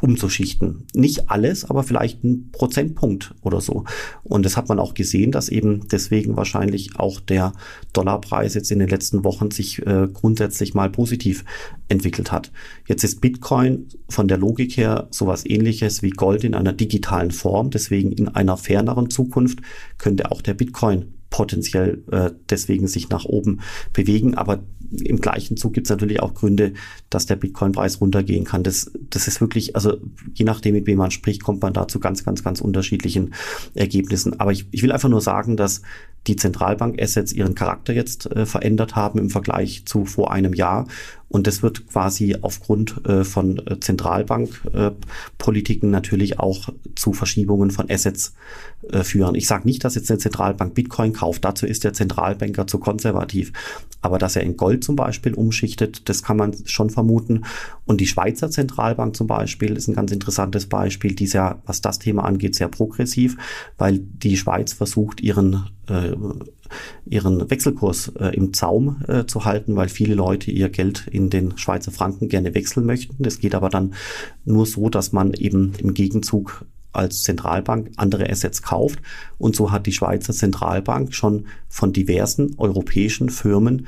umzuschichten. Nicht alles, aber vielleicht ein Prozentpunkt oder so. Und das hat man auch gesehen, dass eben deswegen wahrscheinlich auch der Dollarpreis jetzt in den letzten Wochen sich äh, grundsätzlich mal positiv entwickelt hat. Jetzt ist Bitcoin von der Logik her sowas Ähnliches wie Gold in einer digitalen Form. Deswegen in einer ferneren Zukunft könnte auch der Bitcoin potenziell äh, deswegen sich nach oben bewegen. Aber im gleichen Zug gibt es natürlich auch Gründe, dass der Bitcoin-Preis runtergehen kann. Das, das ist wirklich, also je nachdem, mit wem man spricht, kommt man da zu ganz, ganz, ganz unterschiedlichen Ergebnissen. Aber ich, ich will einfach nur sagen, dass die Zentralbank-Assets ihren Charakter jetzt äh, verändert haben im Vergleich zu vor einem Jahr. Und das wird quasi aufgrund äh, von Zentralbankpolitiken äh, natürlich auch zu Verschiebungen von Assets äh, führen. Ich sage nicht, dass jetzt eine Zentralbank Bitcoin kauft. Dazu ist der Zentralbanker zu konservativ. Aber dass er in Gold zum Beispiel umschichtet, das kann man schon vermuten. Und die Schweizer Zentralbank zum Beispiel ist ein ganz interessantes Beispiel. Die ist ja, was das Thema angeht, sehr progressiv, weil die Schweiz versucht, ihren äh, ihren Wechselkurs äh, im Zaum äh, zu halten, weil viele Leute ihr Geld in den Schweizer Franken gerne wechseln möchten. Das geht aber dann nur so, dass man eben im Gegenzug als Zentralbank andere Assets kauft. Und so hat die Schweizer Zentralbank schon von diversen europäischen Firmen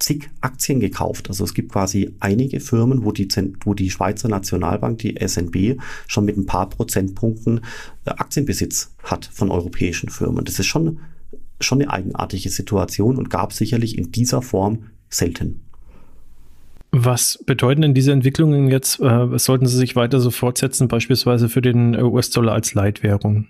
zig Aktien gekauft. Also es gibt quasi einige Firmen, wo die, wo die Schweizer Nationalbank, die S N B, schon mit ein paar Prozentpunkten äh, Aktienbesitz hat von europäischen Firmen. Das ist schon schon eine eigenartige Situation und gab sicherlich in dieser Form selten. Was bedeuten denn diese Entwicklungen jetzt? Äh, sollten sie sich weiter so fortsetzen, beispielsweise für den U S-Dollar als Leitwährung?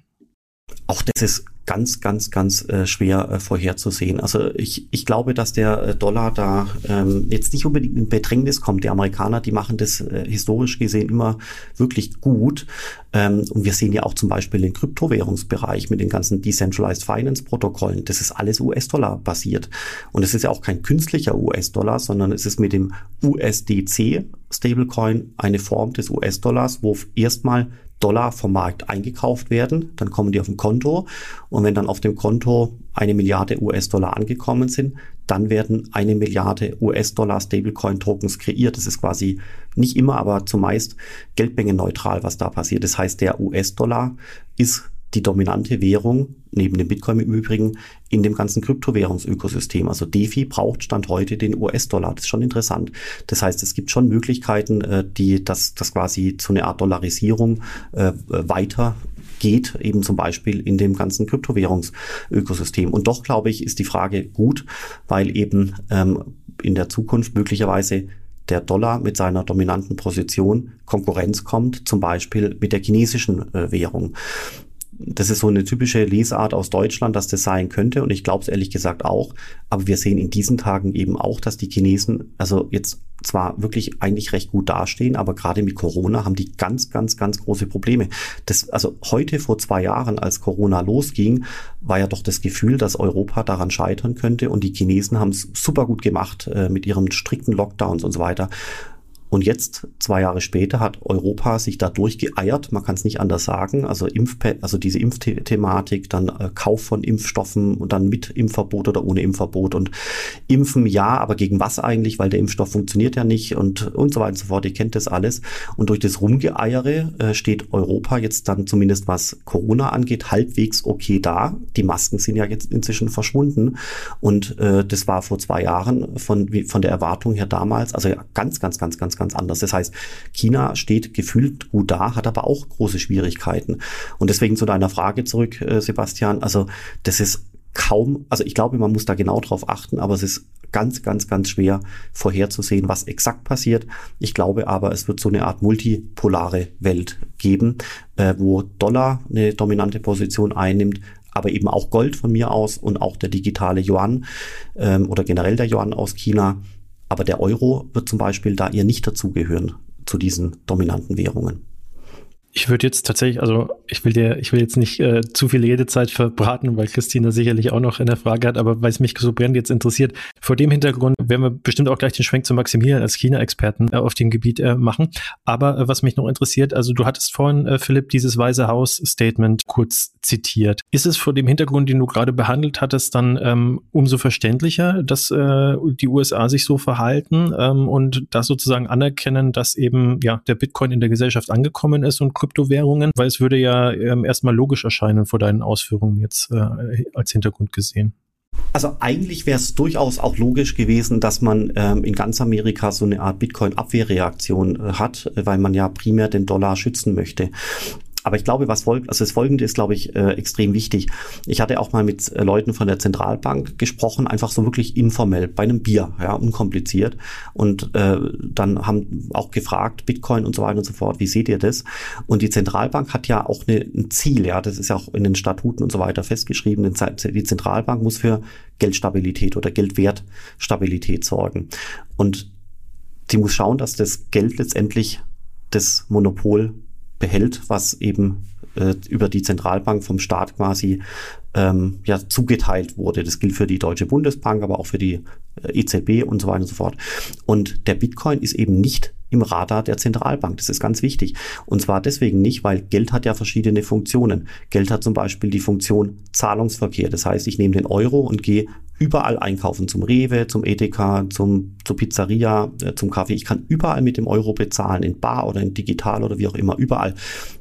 Auch das ist ganz, ganz, ganz äh, schwer äh, vorherzusehen. Also ich, ich glaube, dass der äh, Dollar da ähm, jetzt nicht unbedingt in Bedrängnis kommt. Die Amerikaner, die machen das äh, historisch gesehen immer wirklich gut. Ähm, und wir sehen ja auch zum Beispiel den Kryptowährungsbereich mit den ganzen Decentralized Finance Protokollen. Das ist alles U S-Dollar basiert. Und es ist ja auch kein künstlicher U S-Dollar, sondern es ist mit dem U S D C Stablecoin eine Form des U S-Dollars, wo erstmal Dollar vom Markt eingekauft werden, dann kommen die auf dem Konto und wenn dann auf dem Konto eine Milliarde U S-Dollar angekommen sind, dann werden eine Milliarde U S-Dollar Stablecoin-Tokens kreiert. Das ist quasi nicht immer, aber zumeist geldmengenneutral, was da passiert. Das heißt, der U S-Dollar ist die dominante Währung, neben dem Bitcoin im Übrigen, in dem ganzen Kryptowährungsökosystem. Also DeFi braucht Stand heute den U S-Dollar. Das ist schon interessant. Das heißt, es gibt schon Möglichkeiten, die das, das quasi zu einer Art Dollarisierung äh, weiter geht, eben zum Beispiel in dem ganzen Kryptowährungsökosystem. Und doch, glaube ich, ist die Frage gut, weil eben ähm, in der Zukunft möglicherweise der Dollar mit seiner dominanten Position Konkurrenz kommt, zum Beispiel mit der chinesischen äh, Währung. Das ist so eine typische Lesart aus Deutschland, dass das sein könnte und ich glaube es ehrlich gesagt auch, aber wir sehen in diesen Tagen eben auch, dass die Chinesen also jetzt zwar wirklich eigentlich recht gut dastehen, aber gerade mit Corona haben die ganz, ganz, ganz große Probleme. Das, also heute vor zwei Jahren, als Corona losging, war ja doch das Gefühl, dass Europa daran scheitern könnte und die Chinesen haben es super gut gemacht äh, mit ihren strikten Lockdowns und so weiter. Und jetzt, zwei Jahre später, hat Europa sich da durchgeeiert, man kann es nicht anders sagen, also Impf, also diese Impfthematik, dann äh, Kauf von Impfstoffen und dann mit Impfverbot oder ohne Impfverbot und Impfen ja, aber gegen was eigentlich, weil der Impfstoff funktioniert ja nicht und, und so weiter und so fort, ihr kennt das alles. Und durch das Rumgeeiere äh, steht Europa jetzt dann zumindest, was Corona angeht, halbwegs okay da. Die Masken sind ja jetzt inzwischen verschwunden und äh, das war vor zwei Jahren von, von der Erwartung her damals, also ja, ganz, ganz, ganz, ganz, ganz anders. Das heißt, China steht gefühlt gut da, hat aber auch große Schwierigkeiten. Und deswegen zu deiner Frage zurück, äh, Sebastian, also das ist kaum, also ich glaube, man muss da genau drauf achten, aber es ist ganz, ganz, ganz schwer vorherzusehen, was exakt passiert. Ich glaube aber, es wird so eine Art multipolare Welt geben, äh, wo Dollar eine dominante Position einnimmt, aber eben auch Gold von mir aus und auch der digitale Yuan ähm, oder generell der Yuan aus China. Aber der Euro wird zum Beispiel da eher nicht dazugehören, zu diesen dominanten Währungen. Ich würde jetzt tatsächlich, also ich will dir, ich will jetzt nicht äh, zu viel Redezeit verbraten, weil Christina sicherlich auch noch in der Frage hat, aber weil es mich so brennend jetzt interessiert, vor dem Hintergrund werden wir bestimmt auch gleich den Schwenk zu Maximilian als China-Experten äh, auf dem Gebiet äh, machen. Aber äh, was mich noch interessiert, also du hattest vorhin, äh, Philipp, dieses Weiße Haus-Statement kurz zitiert. Ist es vor dem Hintergrund, den du gerade behandelt hattest, dann ähm, umso verständlicher, dass äh, die U S A sich so verhalten ähm, und das sozusagen anerkennen, dass eben ja der Bitcoin in der Gesellschaft angekommen ist und Kryptowährungen, weil es würde ja ähm, erstmal logisch erscheinen vor deinen Ausführungen jetzt äh, als Hintergrund gesehen. Also eigentlich wäre es durchaus auch logisch gewesen, dass man ähm, in ganz Amerika so eine Art Bitcoin-Abwehrreaktion äh, hat, weil man ja primär den Dollar schützen möchte. Aber ich glaube, was folgt, also das Folgende ist, glaube ich, äh, extrem wichtig. Ich hatte auch mal mit äh, Leuten von der Zentralbank gesprochen, einfach so wirklich informell, bei einem Bier, ja, unkompliziert. Und äh, dann haben auch gefragt, Bitcoin und so weiter und so fort, wie seht ihr das? Und die Zentralbank hat ja auch eine, ein Ziel, ja, das ist ja auch in den Statuten und so weiter festgeschrieben, die Zentralbank muss für Geldstabilität oder Geldwertstabilität sorgen. Und sie muss schauen, dass das Geld letztendlich das Monopol behält, was eben äh, über die Zentralbank vom Staat quasi ähm, ja zugeteilt wurde. Das gilt für die Deutsche Bundesbank, aber auch für die äh, E Z B und so weiter und so fort. Und der Bitcoin ist eben nicht im Radar der Zentralbank. Das ist ganz wichtig. Und zwar deswegen nicht, weil Geld hat ja verschiedene Funktionen. Geld hat zum Beispiel die Funktion Zahlungsverkehr. Das heißt, ich nehme den Euro und gehe überall einkaufen, zum Rewe, zum Edeka, zum, zur Pizzeria, äh, zum Kaffee. Ich kann überall mit dem Euro bezahlen, in bar oder in digital oder wie auch immer, überall.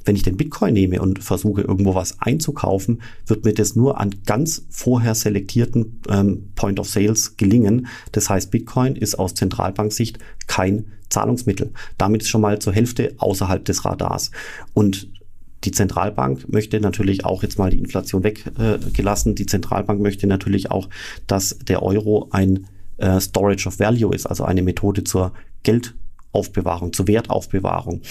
Wenn ich den Bitcoin nehme und versuche, irgendwo was einzukaufen, wird mir das nur an ganz vorher selektierten ähm, Point of Sales gelingen. Das heißt, Bitcoin ist aus Zentralbanksicht kein Zahlungsmittel. Damit ist schon mal zur Hälfte außerhalb des Radars. Und die Zentralbank möchte natürlich auch jetzt mal die Inflation weggelassen. Äh, die Zentralbank möchte natürlich auch, dass der Euro ein äh, Storage of Value ist, also eine Methode zur Geldaufbewahrung, zur Wertaufbewahrung.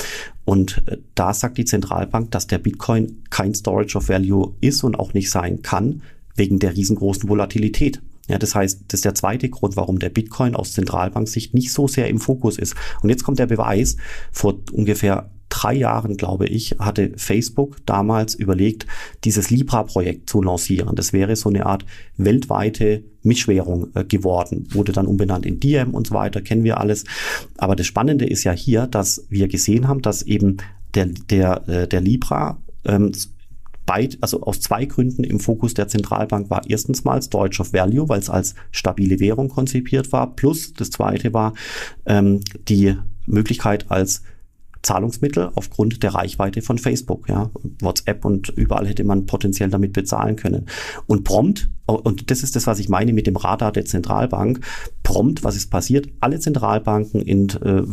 Und äh, da sagt die Zentralbank, dass der Bitcoin kein Storage of Value ist und auch nicht sein kann, wegen der riesengroßen Volatilität. Ja, das heißt, das ist der zweite Grund, warum der Bitcoin aus Zentralbanksicht nicht so sehr im Fokus ist. Und jetzt kommt der Beweis. Vor ungefähr drei Jahren, glaube ich, hatte Facebook damals überlegt, dieses Libra-Projekt zu lancieren. Das wäre so eine Art weltweite Mischwährung äh, geworden, wurde dann umbenannt in Diem und so weiter, kennen wir alles. Aber das Spannende ist ja hier, dass wir gesehen haben, dass eben der, der, der Libra ähm, beid, also aus zwei Gründen im Fokus der Zentralbank war. Erstens mal als Deutsch of Value, weil es als stabile Währung konzipiert war. Plus das zweite war ähm, die Möglichkeit als Zahlungsmittel aufgrund der Reichweite von Facebook, ja, WhatsApp und überall hätte man potenziell damit bezahlen können. Und prompt, und das ist das, was ich meine mit dem Radar der Zentralbank, prompt, was ist passiert? Alle Zentralbanken in äh,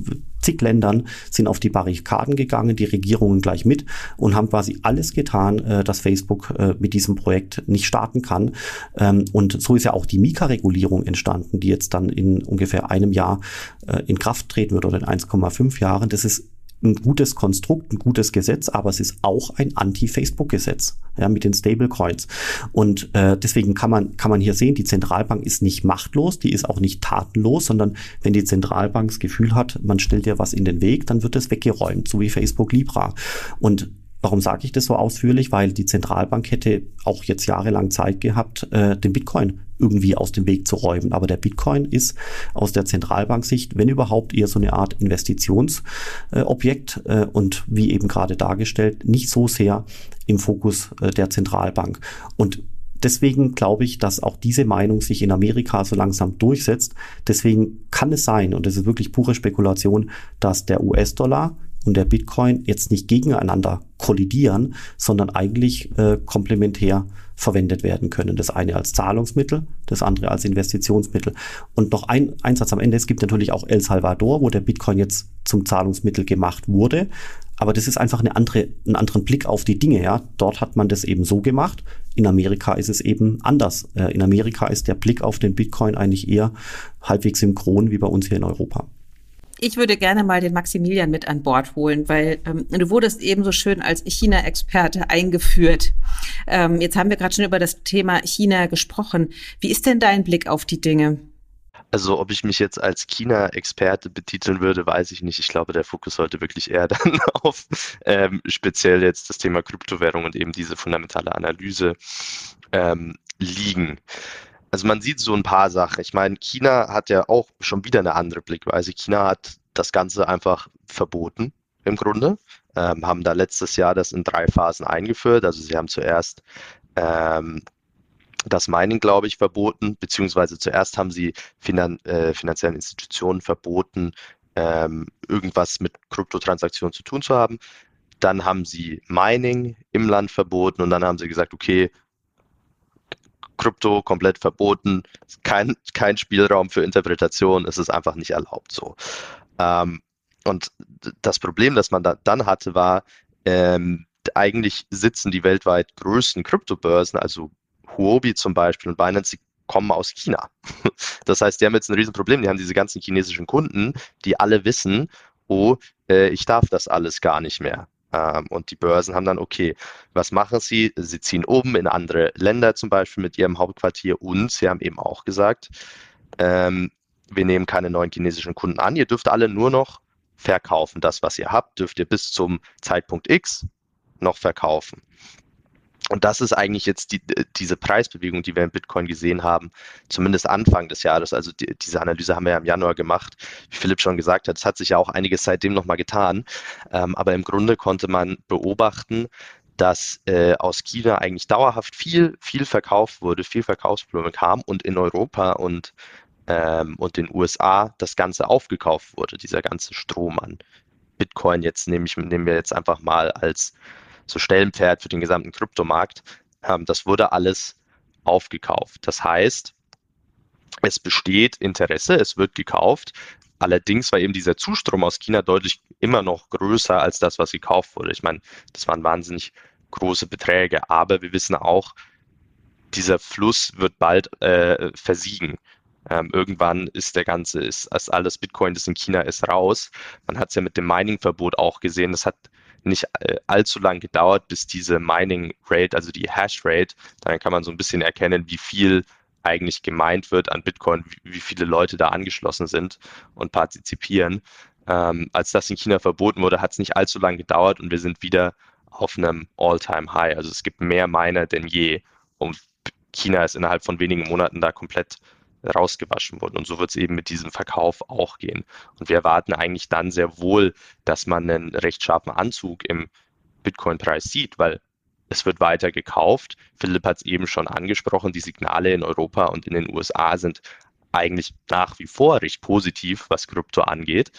zig Ländern sind auf die Barrikaden gegangen, die Regierungen gleich mit und haben quasi alles getan, äh, dass Facebook äh, mit diesem Projekt nicht starten kann. Ähm, und so ist ja auch die MiCA-Regulierung entstanden, die jetzt dann in ungefähr einem Jahr äh, in Kraft treten wird oder in eins Komma fünf Jahren. Das ist ein gutes Konstrukt, ein gutes Gesetz, aber es ist auch ein Anti-Facebook-Gesetz, ja, mit den Stablecoins. Und äh, deswegen kann man kann man hier sehen, die Zentralbank ist nicht machtlos, die ist auch nicht tatenlos, sondern wenn die Zentralbank das Gefühl hat, man stellt dir was in den Weg, dann wird das weggeräumt, so wie Facebook Libra. Und warum sage ich das so ausführlich? Weil die Zentralbank hätte auch jetzt jahrelang Zeit gehabt, äh, den Bitcoin irgendwie aus dem Weg zu räumen. Aber der Bitcoin ist aus der Zentralbank-Sicht, wenn überhaupt, eher so eine Art Investitionsobjekt äh, äh, und wie eben gerade dargestellt, nicht so sehr im Fokus äh, der Zentralbank. Und deswegen glaube ich, dass auch diese Meinung sich in Amerika so langsam durchsetzt. Deswegen kann es sein, und das ist wirklich pure Spekulation, dass der U S-Dollar und der Bitcoin jetzt nicht gegeneinander kollidieren, sondern eigentlich äh, komplementär verwendet werden können. Das eine als Zahlungsmittel, das andere als Investitionsmittel. Und noch ein, ein Satz am Ende. Es gibt natürlich auch El Salvador, wo der Bitcoin jetzt zum Zahlungsmittel gemacht wurde. Aber das ist einfach eine andere, einen anderen Blick auf die Dinge. Ja, dort hat man das eben so gemacht. In Amerika ist es eben anders. Äh, in Amerika ist der Blick auf den Bitcoin eigentlich eher halbwegs synchron wie bei uns hier in Europa. Ich würde gerne mal den Maximilian mit an Bord holen, weil ähm, du wurdest eben so schön als China-Experte eingeführt. Ähm, jetzt haben wir gerade schon über das Thema China gesprochen. Wie ist denn dein Blick auf die Dinge? Also ob ich mich jetzt als China-Experte betiteln würde, weiß ich nicht. Ich glaube, der Fokus sollte wirklich eher dann auf ähm, speziell jetzt das Thema Kryptowährung und eben diese fundamentale Analyse ähm, liegen. Also man sieht so ein paar Sachen. Ich meine, China hat ja auch schon wieder eine andere Blickweise. China hat das Ganze einfach verboten im Grunde, ähm, haben da letztes Jahr das in drei Phasen eingeführt. Also sie haben zuerst ähm, das Mining, glaube ich, verboten, beziehungsweise zuerst haben sie finan- äh, finanziellen Institutionen verboten, ähm, irgendwas mit Kryptotransaktionen zu tun zu haben. Dann haben sie Mining im Land verboten und dann haben sie gesagt, okay, Krypto komplett verboten, kein, kein Spielraum für Interpretation, es ist einfach nicht erlaubt so. Ähm, und das Problem, das man da, dann hatte, war, ähm, eigentlich sitzen die weltweit größten Kryptobörsen, also Huobi zum Beispiel und Binance, die kommen aus China. Das heißt, die haben jetzt ein Riesenproblem, die haben diese ganzen chinesischen Kunden, die alle wissen, oh, äh, ich darf das alles gar nicht mehr. Und die Börsen haben dann, okay, was machen sie? Sie ziehen um in andere Länder zum Beispiel mit ihrem Hauptquartier und sie haben eben auch gesagt, ähm, wir nehmen keine neuen chinesischen Kunden an, ihr dürft alle nur noch verkaufen. Das, was ihr habt, dürft ihr bis zum Zeitpunkt X noch verkaufen. Und das ist eigentlich jetzt die, diese Preisbewegung, die wir in Bitcoin gesehen haben, zumindest Anfang des Jahres. Also die, diese Analyse haben wir ja im Januar gemacht. Wie Philipp schon gesagt hat, es hat sich ja auch einiges seitdem nochmal getan. Ähm, aber im Grunde konnte man beobachten, dass äh, aus China eigentlich dauerhaft viel, viel verkauft wurde, viel Verkaufsvolumen kam und in Europa und, ähm, und den U S A das Ganze aufgekauft wurde, dieser ganze Strom an Bitcoin. Jetzt nehme ich, nehmen wir jetzt einfach mal als zu Stellenpferd für den gesamten Kryptomarkt, ähm, das wurde alles aufgekauft. Das heißt, es besteht Interesse, es wird gekauft. Allerdings war eben dieser Zustrom aus China deutlich immer noch größer als das, was gekauft wurde. Ich meine, das waren wahnsinnig große Beträge, aber wir wissen auch, dieser Fluss wird bald äh, versiegen. Ähm, irgendwann ist der ganze, ist, ist alles Bitcoin, das in China ist, raus. Man hat es ja mit dem Mining-Verbot auch gesehen, das hat nicht allzu lang gedauert, bis diese Mining Rate, also die Hash Rate, dann kann man so ein bisschen erkennen, wie viel eigentlich gemeint wird an Bitcoin, wie viele Leute da angeschlossen sind und partizipieren. Ähm, als das in China verboten wurde, hat es nicht allzu lang gedauert und wir sind wieder auf einem All-Time-High. Also es gibt mehr Miner denn je und China ist innerhalb von wenigen Monaten da komplett rausgewaschen wurden. Und so wird es eben mit diesem Verkauf auch gehen. Und wir erwarten eigentlich dann sehr wohl, dass man einen recht scharfen Anzug im Bitcoin-Preis sieht, weil es wird weiter gekauft. Philipp hat es eben schon angesprochen, die Signale in Europa und in den U S A sind eigentlich nach wie vor recht positiv, was Krypto angeht.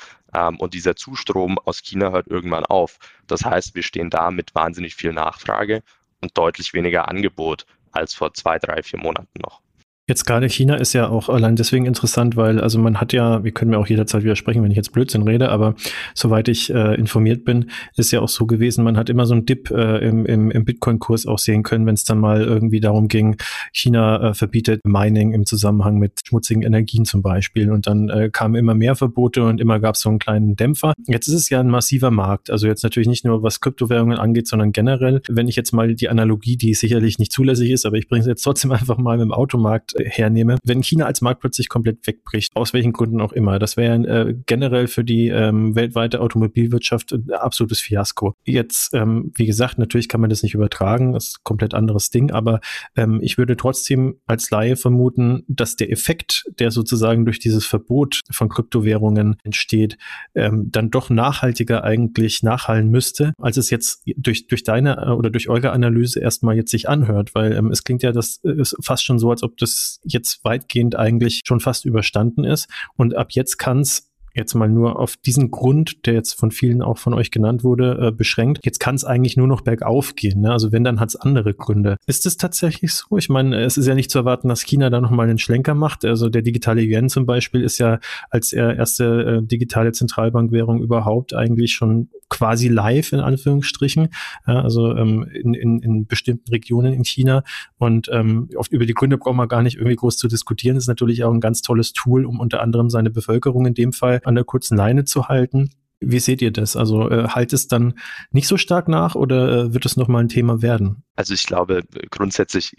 Und dieser Zustrom aus China hört irgendwann auf. Das heißt, wir stehen da mit wahnsinnig viel Nachfrage und deutlich weniger Angebot als vor zwei, drei, vier Monaten noch. Jetzt gerade China ist ja auch allein deswegen interessant, weil also man hat ja, wir können ja auch jederzeit widersprechen, wenn ich jetzt Blödsinn rede, aber soweit ich äh, informiert bin, ist ja auch so gewesen, man hat immer so einen Dip äh, im, im, im Bitcoin-Kurs auch sehen können, wenn es dann mal irgendwie darum ging, China äh, verbietet Mining im Zusammenhang mit schmutzigen Energien zum Beispiel, und dann äh, kamen immer mehr Verbote und immer gab es so einen kleinen Dämpfer. Jetzt ist es ja ein massiver Markt, also jetzt natürlich nicht nur was Kryptowährungen angeht, sondern generell, wenn ich jetzt mal die Analogie, die sicherlich nicht zulässig ist, aber ich bringe es jetzt trotzdem einfach mal mit dem Automarkt hernehme. Wenn China als Markt plötzlich komplett wegbricht, aus welchen Gründen auch immer, das wäre äh, generell für die ähm, weltweite Automobilwirtschaft ein absolutes Fiasko. Jetzt, ähm, wie gesagt, natürlich kann man das nicht übertragen, das ist ein komplett anderes Ding, aber ähm, ich würde trotzdem als Laie vermuten, dass der Effekt, der sozusagen durch dieses Verbot von Kryptowährungen entsteht, ähm, dann doch nachhaltiger eigentlich nachhallen müsste, als es jetzt durch, durch deine oder durch eure Analyse erstmal jetzt sich anhört, weil ähm, es klingt ja, das ist fast schon so, als ob das jetzt weitgehend eigentlich schon fast überstanden ist. Und ab jetzt kann es jetzt mal nur auf diesen Grund, der jetzt von vielen auch von euch genannt wurde, äh, beschränkt. Jetzt kann es eigentlich nur noch bergauf gehen. Ne? Also wenn, dann hat es andere Gründe. Ist es tatsächlich so? Ich meine, es ist ja nicht zu erwarten, dass China da nochmal einen Schlenker macht. Also der digitale Yuan zum Beispiel ist ja als erste äh, digitale Zentralbankwährung überhaupt eigentlich schon quasi live, in Anführungsstrichen, ja, also ähm, in, in, in bestimmten Regionen in China. Und ähm, oft über die Gründe braucht man gar nicht irgendwie groß zu diskutieren. Das ist natürlich auch ein ganz tolles Tool, um unter anderem seine Bevölkerung in dem Fall an der kurzen Leine zu halten. Wie seht ihr das? Also äh, halt es dann nicht so stark nach oder äh, wird es nochmal ein Thema werden? Also ich glaube grundsätzlich,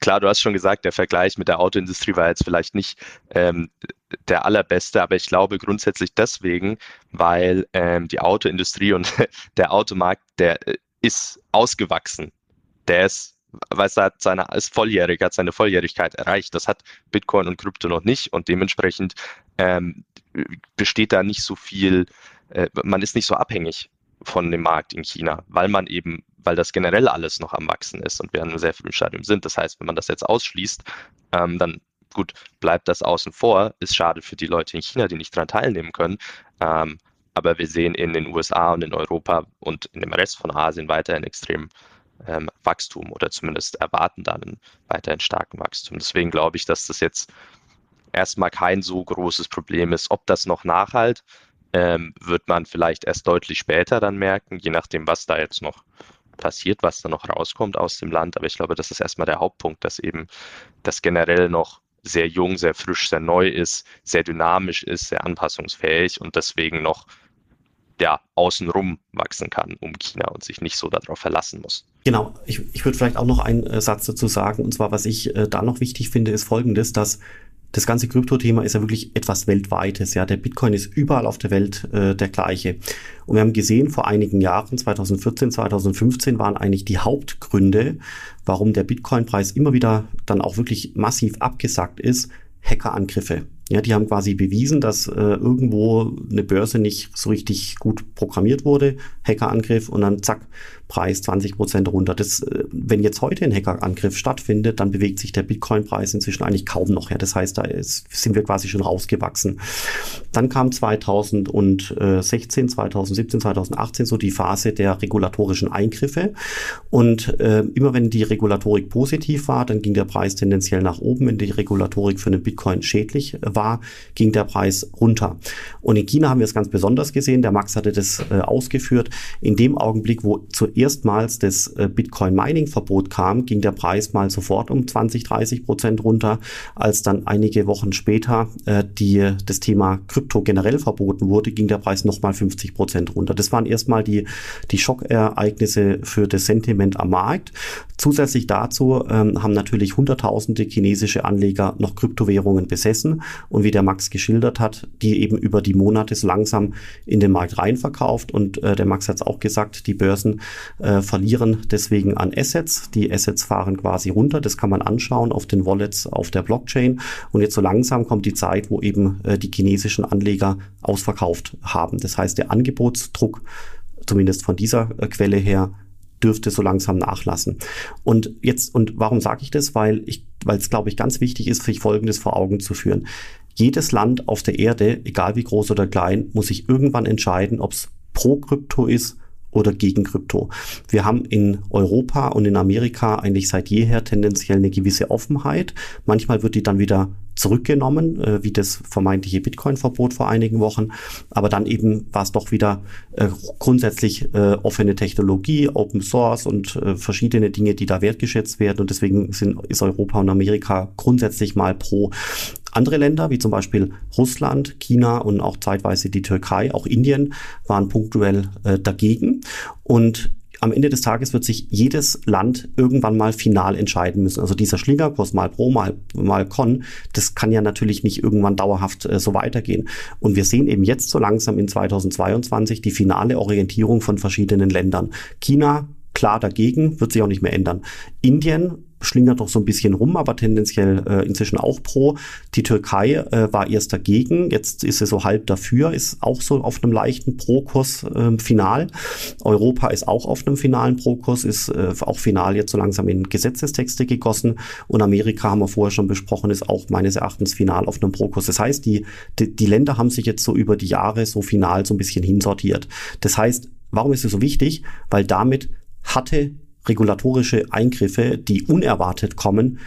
klar, du hast schon gesagt, der Vergleich mit der Autoindustrie war jetzt vielleicht nicht ähm, der allerbeste, aber ich glaube grundsätzlich deswegen, weil ähm, die Autoindustrie und der Automarkt, der äh, ist ausgewachsen. Der ist, weiß, er hat seine, ist volljährig, hat seine Volljährigkeit erreicht. Das hat Bitcoin und Krypto noch nicht und dementsprechend ähm, besteht da nicht so viel, äh, man ist nicht so abhängig von dem Markt in China, weil man eben, weil das generell alles noch am Wachsen ist und wir in einem sehr frühen Stadium sind. Das heißt, wenn man das jetzt ausschließt, ähm, dann gut, bleibt das außen vor, ist schade für die Leute in China, die nicht daran teilnehmen können. Ähm, aber wir sehen in den U S A und in Europa und in dem Rest von Asien weiterhin extrem ähm, Wachstum oder zumindest erwarten dann einen weiterhin starken Wachstum. Deswegen glaube ich, dass das jetzt erstmal kein so großes Problem ist. Ob das noch nachhalt, ähm, wird man vielleicht erst deutlich später dann merken, je nachdem, was da jetzt noch passiert, was da noch rauskommt aus dem Land. Aber ich glaube, das ist erstmal der Hauptpunkt, dass eben das generell noch sehr jung, sehr frisch, sehr neu ist, sehr dynamisch ist, sehr anpassungsfähig und deswegen noch ja, außenrum wachsen kann um China und sich nicht so darauf verlassen muss. Genau, ich, ich würde vielleicht auch noch einen äh, Satz dazu sagen, und zwar, was ich äh, da noch wichtig finde, ist Folgendes, dass das ganze Krypto-Thema ist ja wirklich etwas Weltweites. Ja, der Bitcoin ist überall auf der Welt äh, der gleiche. Und wir haben gesehen, vor einigen Jahren, zweitausendvierzehn, zweitausendfünfzehn, waren eigentlich die Hauptgründe, warum der Bitcoin-Preis immer wieder dann auch wirklich massiv abgesackt ist, Hackerangriffe. Ja, die haben quasi bewiesen, dass äh, irgendwo eine Börse nicht so richtig gut programmiert wurde, Hackerangriff, und dann zack, Preis zwanzig Prozent runter. Das, äh, wenn jetzt heute ein Hackerangriff stattfindet, dann bewegt sich der Bitcoin-Preis inzwischen eigentlich kaum noch. Ja, das heißt, da ist, sind wir quasi schon rausgewachsen. Dann kam zweitausendsechzehn, zweitausendsiebzehn, zweitausendachtzehn so die Phase der regulatorischen Eingriffe. Und äh, immer wenn die Regulatorik positiv war, dann ging der Preis tendenziell nach oben. Wenn die Regulatorik für den Bitcoin schädlich war, war, ging der Preis runter. Und in China haben wir es ganz besonders gesehen, der Max hatte das äh, ausgeführt, in dem Augenblick, wo zuerstmals das äh, Bitcoin-Mining-Verbot kam, ging der Preis mal sofort um zwanzig, dreißig Prozent runter, als dann einige Wochen später äh, die, das Thema Krypto generell verboten wurde, ging der Preis nochmal fünfzig Prozent runter. Das waren erstmal die, die Schockereignisse für das Sentiment am Markt. Zusätzlich dazu ähm, haben natürlich hunderttausende chinesische Anleger noch Kryptowährungen besessen und wie der Max geschildert hat, die eben über die Monate langsam in den Markt reinverkauft. Und äh, der Max hat es auch gesagt, die Börsen äh, verlieren deswegen an Assets. Die Assets fahren quasi runter. Das kann man anschauen auf den Wallets, auf der Blockchain. Und jetzt so langsam kommt die Zeit, wo eben äh, die chinesischen Anleger ausverkauft haben. Das heißt, der Angebotsdruck, zumindest von dieser äh, Quelle her, dürfte so langsam nachlassen. Und jetzt, und warum sage ich das? Weil ich, weil es, glaube ich, ganz wichtig ist, sich Folgendes vor Augen zu führen. Jedes Land auf der Erde, egal wie groß oder klein, muss sich irgendwann entscheiden, ob es pro Krypto ist oder gegen Krypto. Wir haben in Europa und in Amerika eigentlich seit jeher tendenziell eine gewisse Offenheit. Manchmal wird die dann wieder zurückgenommen, äh, wie das vermeintliche Bitcoin-Verbot vor einigen Wochen. Aber dann eben war es doch wieder äh, grundsätzlich äh, offene Technologie, Open Source und äh, verschiedene Dinge, die da wertgeschätzt werden. Und deswegen sind, ist Europa und Amerika grundsätzlich mal pro. Andere Länder, wie zum Beispiel Russland, China und auch zeitweise die Türkei, auch Indien, waren punktuell äh, dagegen. Und am Ende des Tages wird sich jedes Land irgendwann mal final entscheiden müssen. Also dieser Schlingerkurs mal pro, mal, mal con, das kann ja natürlich nicht irgendwann dauerhaft äh, so weitergehen. Und wir sehen eben jetzt so langsam in zweitausendzweiundzwanzig die finale Orientierung von verschiedenen Ländern. China, klar dagegen, wird sich auch nicht mehr ändern. Indien schlingert noch so ein bisschen rum, aber tendenziell äh, inzwischen auch pro. Die Türkei äh, war erst dagegen, jetzt ist sie so halb dafür, ist auch so auf einem leichten Pro-Kurs äh, final. Europa ist auch auf einem finalen Pro-Kurs, ist äh, auch final jetzt so langsam in Gesetzestexte gegossen. Und Amerika, haben wir vorher schon besprochen, ist auch meines Erachtens final auf einem Pro-Kurs. Das heißt, die, die, die Länder haben sich jetzt so über die Jahre so final so ein bisschen hinsortiert. Das heißt, warum ist es so wichtig? Weil damit hatte regulatorische Eingriffe, die unerwartet kommen,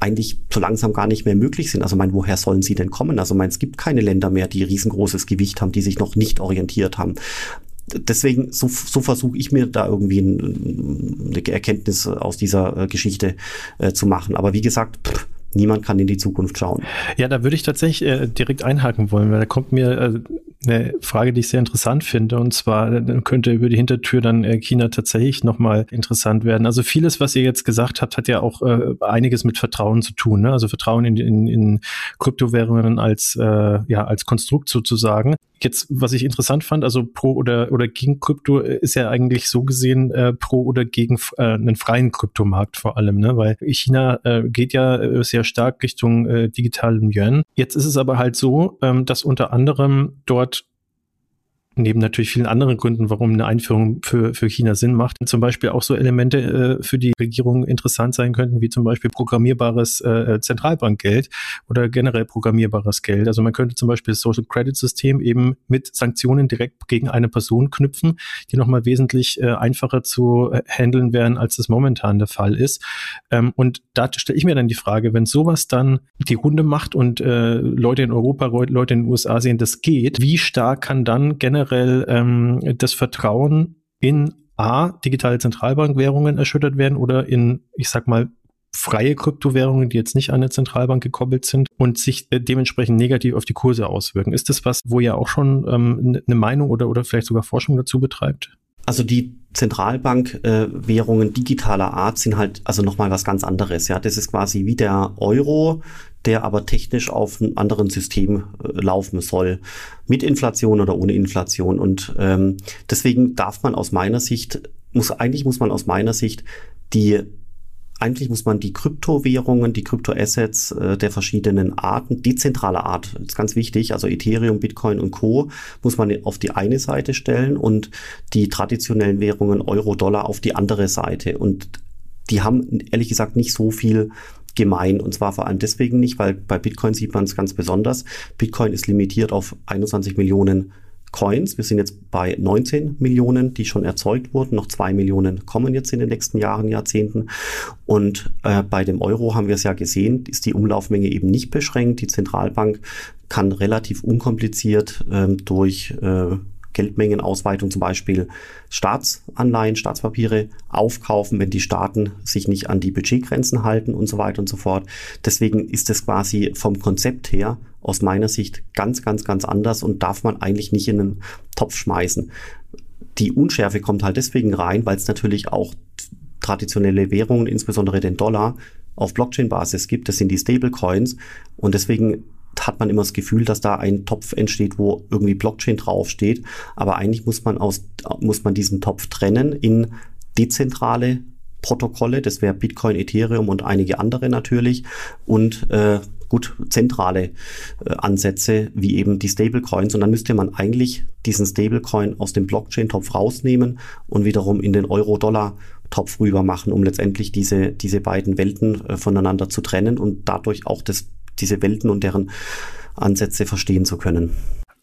eigentlich so langsam gar nicht mehr möglich sind. Also mein, woher sollen sie denn kommen? Also mein, es gibt keine Länder mehr, die riesengroßes Gewicht haben, die sich noch nicht orientiert haben. Deswegen, so, so versuche ich mir da irgendwie ein, eine Erkenntnis aus dieser Geschichte äh, zu machen. Aber wie gesagt, pff, niemand kann in die Zukunft schauen. Ja, da würde ich tatsächlich äh, direkt einhaken wollen, weil da kommt mir äh, eine Frage, die ich sehr interessant finde, und zwar könnte über die Hintertür dann äh, China tatsächlich nochmal interessant werden. Also vieles, was ihr jetzt gesagt habt, hat ja auch äh, einiges mit Vertrauen zu tun, ne? Also Vertrauen in, in, in Kryptowährungen als, äh, ja, als Konstrukt sozusagen. Jetzt, was ich interessant fand, also pro oder, oder gegen Krypto ist ja eigentlich so gesehen äh, pro oder gegen äh, einen freien Kryptomarkt vor allem, ne? Weil China äh, geht ja äh, sehr stark Richtung äh, digitalen Yuan. Jetzt ist es aber halt so, ähm, dass unter anderem dort neben natürlich vielen anderen Gründen, warum eine Einführung für für China Sinn macht, zum Beispiel auch so Elemente äh, für die Regierung interessant sein könnten, wie zum Beispiel programmierbares äh, Zentralbankgeld oder generell programmierbares Geld. Also man könnte zum Beispiel das Social Credit System eben mit Sanktionen direkt gegen eine Person knüpfen, die nochmal wesentlich äh, einfacher zu äh, handeln wären, als das momentan der Fall ist. Ähm, und da stelle ich mir dann die Frage, wenn sowas dann die Runde macht und äh, Leute in Europa, Leute in den U S A sehen, das geht, wie stark kann dann generell das Vertrauen in A, digitale Zentralbankwährungen erschüttert werden oder in, ich sag mal, freie Kryptowährungen, die jetzt nicht an eine Zentralbank gekoppelt sind und sich dementsprechend negativ auf die Kurse auswirken. Ist das was, wo ihr auch schon ähm, eine Meinung oder, oder vielleicht sogar Forschung dazu betreibt? Also die Zentralbankwährungen äh, digitaler Art sind halt also nochmal was ganz anderes. Ja, das ist quasi wie der Euro, der aber technisch auf einem anderen System äh, laufen soll, mit Inflation oder ohne Inflation. Und ähm, deswegen darf man aus meiner Sicht, muss eigentlich muss man aus meiner Sicht die Eigentlich muss man die Kryptowährungen, die Kryptoassets äh, der verschiedenen Arten, dezentraler Art, das ist ganz wichtig, also Ethereum, Bitcoin und Co., muss man auf die eine Seite stellen und die traditionellen Währungen Euro, Dollar auf die andere Seite. Und die haben ehrlich gesagt nicht so viel gemein. Und zwar vor allem deswegen nicht, weil bei Bitcoin sieht man es ganz besonders. Bitcoin ist limitiert auf einundzwanzig Millionen Coins. Wir sind jetzt bei neunzehn Millionen, die schon erzeugt wurden. Noch zwei Millionen kommen jetzt in den nächsten Jahren, Jahrzehnten. Und äh, bei dem Euro haben wir es ja gesehen, ist die Umlaufmenge eben nicht beschränkt. Die Zentralbank kann relativ unkompliziert äh, durch äh, Geldmengenausweitung zum Beispiel Staatsanleihen, Staatspapiere aufkaufen, wenn die Staaten sich nicht an die Budgetgrenzen halten und so weiter und so fort. Deswegen ist es quasi vom Konzept her aus meiner Sicht ganz, ganz, ganz anders und darf man eigentlich nicht in einen Topf schmeißen. Die Unschärfe kommt halt deswegen rein, weil es natürlich auch traditionelle Währungen, insbesondere den Dollar, auf Blockchain-Basis gibt. Das sind die Stablecoins und deswegen hat man immer das Gefühl, dass da ein Topf entsteht, wo irgendwie Blockchain draufsteht. Aber eigentlich muss man aus, muss man diesen Topf trennen in dezentrale Protokolle. Das wäre Bitcoin, Ethereum und einige andere natürlich. Und äh, gut, zentrale äh, Ansätze wie eben die Stablecoins. Und dann müsste man eigentlich diesen Stablecoin aus dem Blockchain-Topf rausnehmen und wiederum in den Euro-Dollar-Topf rüber machen, um letztendlich diese, diese beiden Welten äh, voneinander zu trennen und dadurch auch das, diese Welten und deren Ansätze verstehen zu können.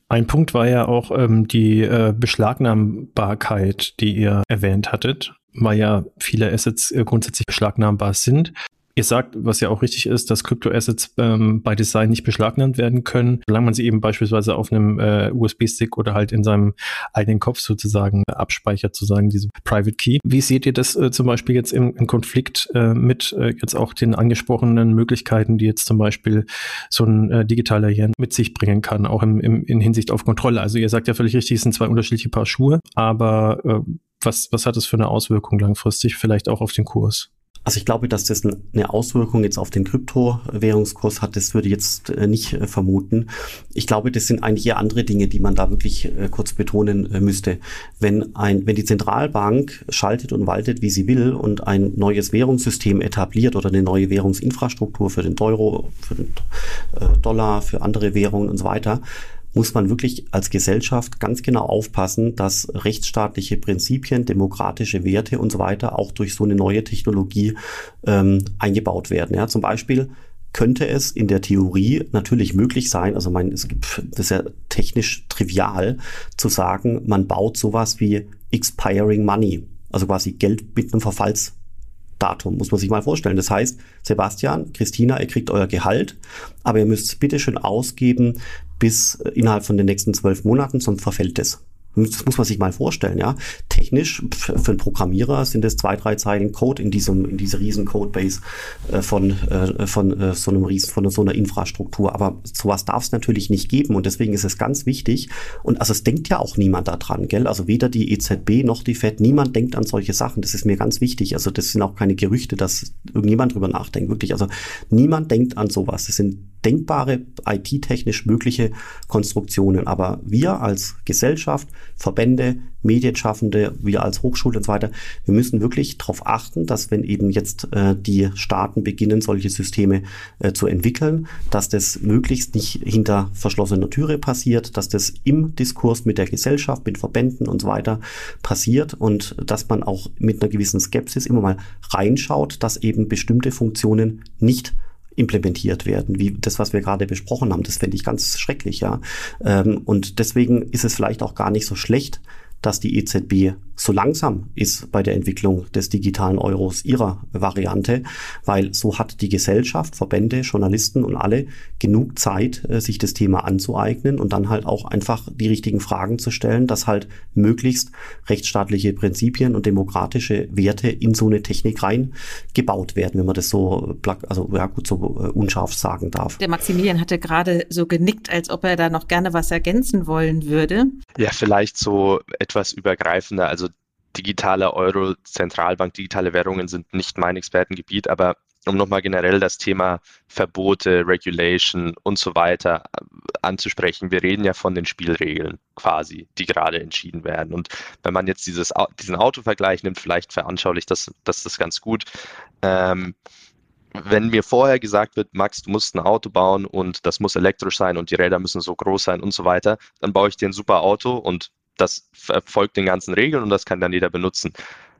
Ein Punkt war ja auch ähm, die äh, Beschlagnahmbarkeit, die ihr erwähnt hattet, weil ja viele Assets äh, grundsätzlich beschlagnahmbar sind. Ihr sagt, was ja auch richtig ist, dass Kryptoassets ähm, bei Design nicht beschlagnahmt werden können, solange man sie eben beispielsweise auf einem äh, U S B-Stick oder halt in seinem eigenen Kopf sozusagen abspeichert, sozusagen diese Private Key. Wie seht ihr das äh, zum Beispiel jetzt im, im Konflikt äh, mit äh, jetzt auch den angesprochenen Möglichkeiten, die jetzt zum Beispiel so ein äh, digitaler Yen mit sich bringen kann, auch im, im, in Hinsicht auf Kontrolle? Also ihr sagt ja völlig richtig, es sind zwei unterschiedliche Paar Schuhe, aber äh, was, was hat das für eine Auswirkung langfristig, vielleicht auch auf den Kurs? Also ich glaube, dass das eine Auswirkung jetzt auf den Kryptowährungskurs hat, das würde ich jetzt nicht vermuten. Ich glaube, das sind eigentlich eher andere Dinge, die man da wirklich kurz betonen müsste. Wenn ein, wenn die Zentralbank schaltet und waltet, wie sie will und ein neues Währungssystem etabliert oder eine neue Währungsinfrastruktur für den Euro, für den Dollar, für andere Währungen und so weiter, muss man wirklich als Gesellschaft ganz genau aufpassen, dass rechtsstaatliche Prinzipien, demokratische Werte und so weiter auch durch so eine neue Technologie ähm, eingebaut werden. Ja, zum Beispiel könnte es in der Theorie natürlich möglich sein, also mein, es gibt, das ist ja technisch trivial, zu sagen, man baut sowas wie expiring money, also quasi Geld mit einem Verfallsdatum, muss man sich mal vorstellen. Das heißt, Sebastian, Christina, ihr kriegt euer Gehalt, aber ihr müsst es bitte schön ausgeben bis innerhalb von den nächsten zwölf Monaten, sonst verfällt es. Das muss man sich mal vorstellen, ja. Technisch, für einen Programmierer sind es zwei, drei Zeilen Code in diesem, in dieser riesen Codebase von, von so einem riesen, von so einer Infrastruktur. Aber sowas darf es natürlich nicht geben und deswegen ist es ganz wichtig. Und also es denkt ja auch niemand daran, gell? Also weder die E Z B noch die F E D, niemand denkt an solche Sachen. Das ist mir ganz wichtig. Also das sind auch keine Gerüchte, dass irgendjemand drüber nachdenkt, wirklich. Also niemand denkt an sowas. Das sind denkbare, I T-technisch mögliche Konstruktionen. Aber wir als Gesellschaft, Verbände, Medienschaffende, wir als Hochschule und so weiter, wir müssen wirklich darauf achten, dass wenn eben jetzt äh, die Staaten beginnen, solche Systeme äh, zu entwickeln, dass das möglichst nicht hinter verschlossener Türe passiert, dass das im Diskurs mit der Gesellschaft, mit Verbänden und so weiter passiert und dass man auch mit einer gewissen Skepsis immer mal reinschaut, dass eben bestimmte Funktionen nicht implementiert werden, wie das, was wir gerade besprochen haben. Das fände ich ganz schrecklich, ja. Und deswegen ist es vielleicht auch gar nicht so schlecht, dass die E Z B so langsam ist bei der Entwicklung des digitalen Euros ihrer Variante, weil so hat die Gesellschaft, Verbände, Journalisten und alle genug Zeit, sich das Thema anzueignen und dann halt auch einfach die richtigen Fragen zu stellen, dass halt möglichst rechtsstaatliche Prinzipien und demokratische Werte in so eine Technik reingebaut werden, wenn man das so, also ja gut, so unscharf sagen darf. Der Maximilian hatte gerade so genickt, als ob er da noch gerne was ergänzen wollen würde. Ja, vielleicht so etwas übergreifender, also digitale Euro, Zentralbank, digitale Währungen sind nicht mein Expertengebiet, aber um nochmal generell das Thema Verbote, Regulation und so weiter anzusprechen, wir reden ja von den Spielregeln quasi, die gerade entschieden werden. Und wenn man jetzt dieses, diesen Autovergleich nimmt, vielleicht veranschaulicht das, das, das ganz gut. Ähm, wenn mir vorher gesagt wird, Max, du musst ein Auto bauen und das muss elektrisch sein und die Räder müssen so groß sein und so weiter, dann baue ich dir ein super Auto und das folgt den ganzen Regeln und das kann dann jeder benutzen.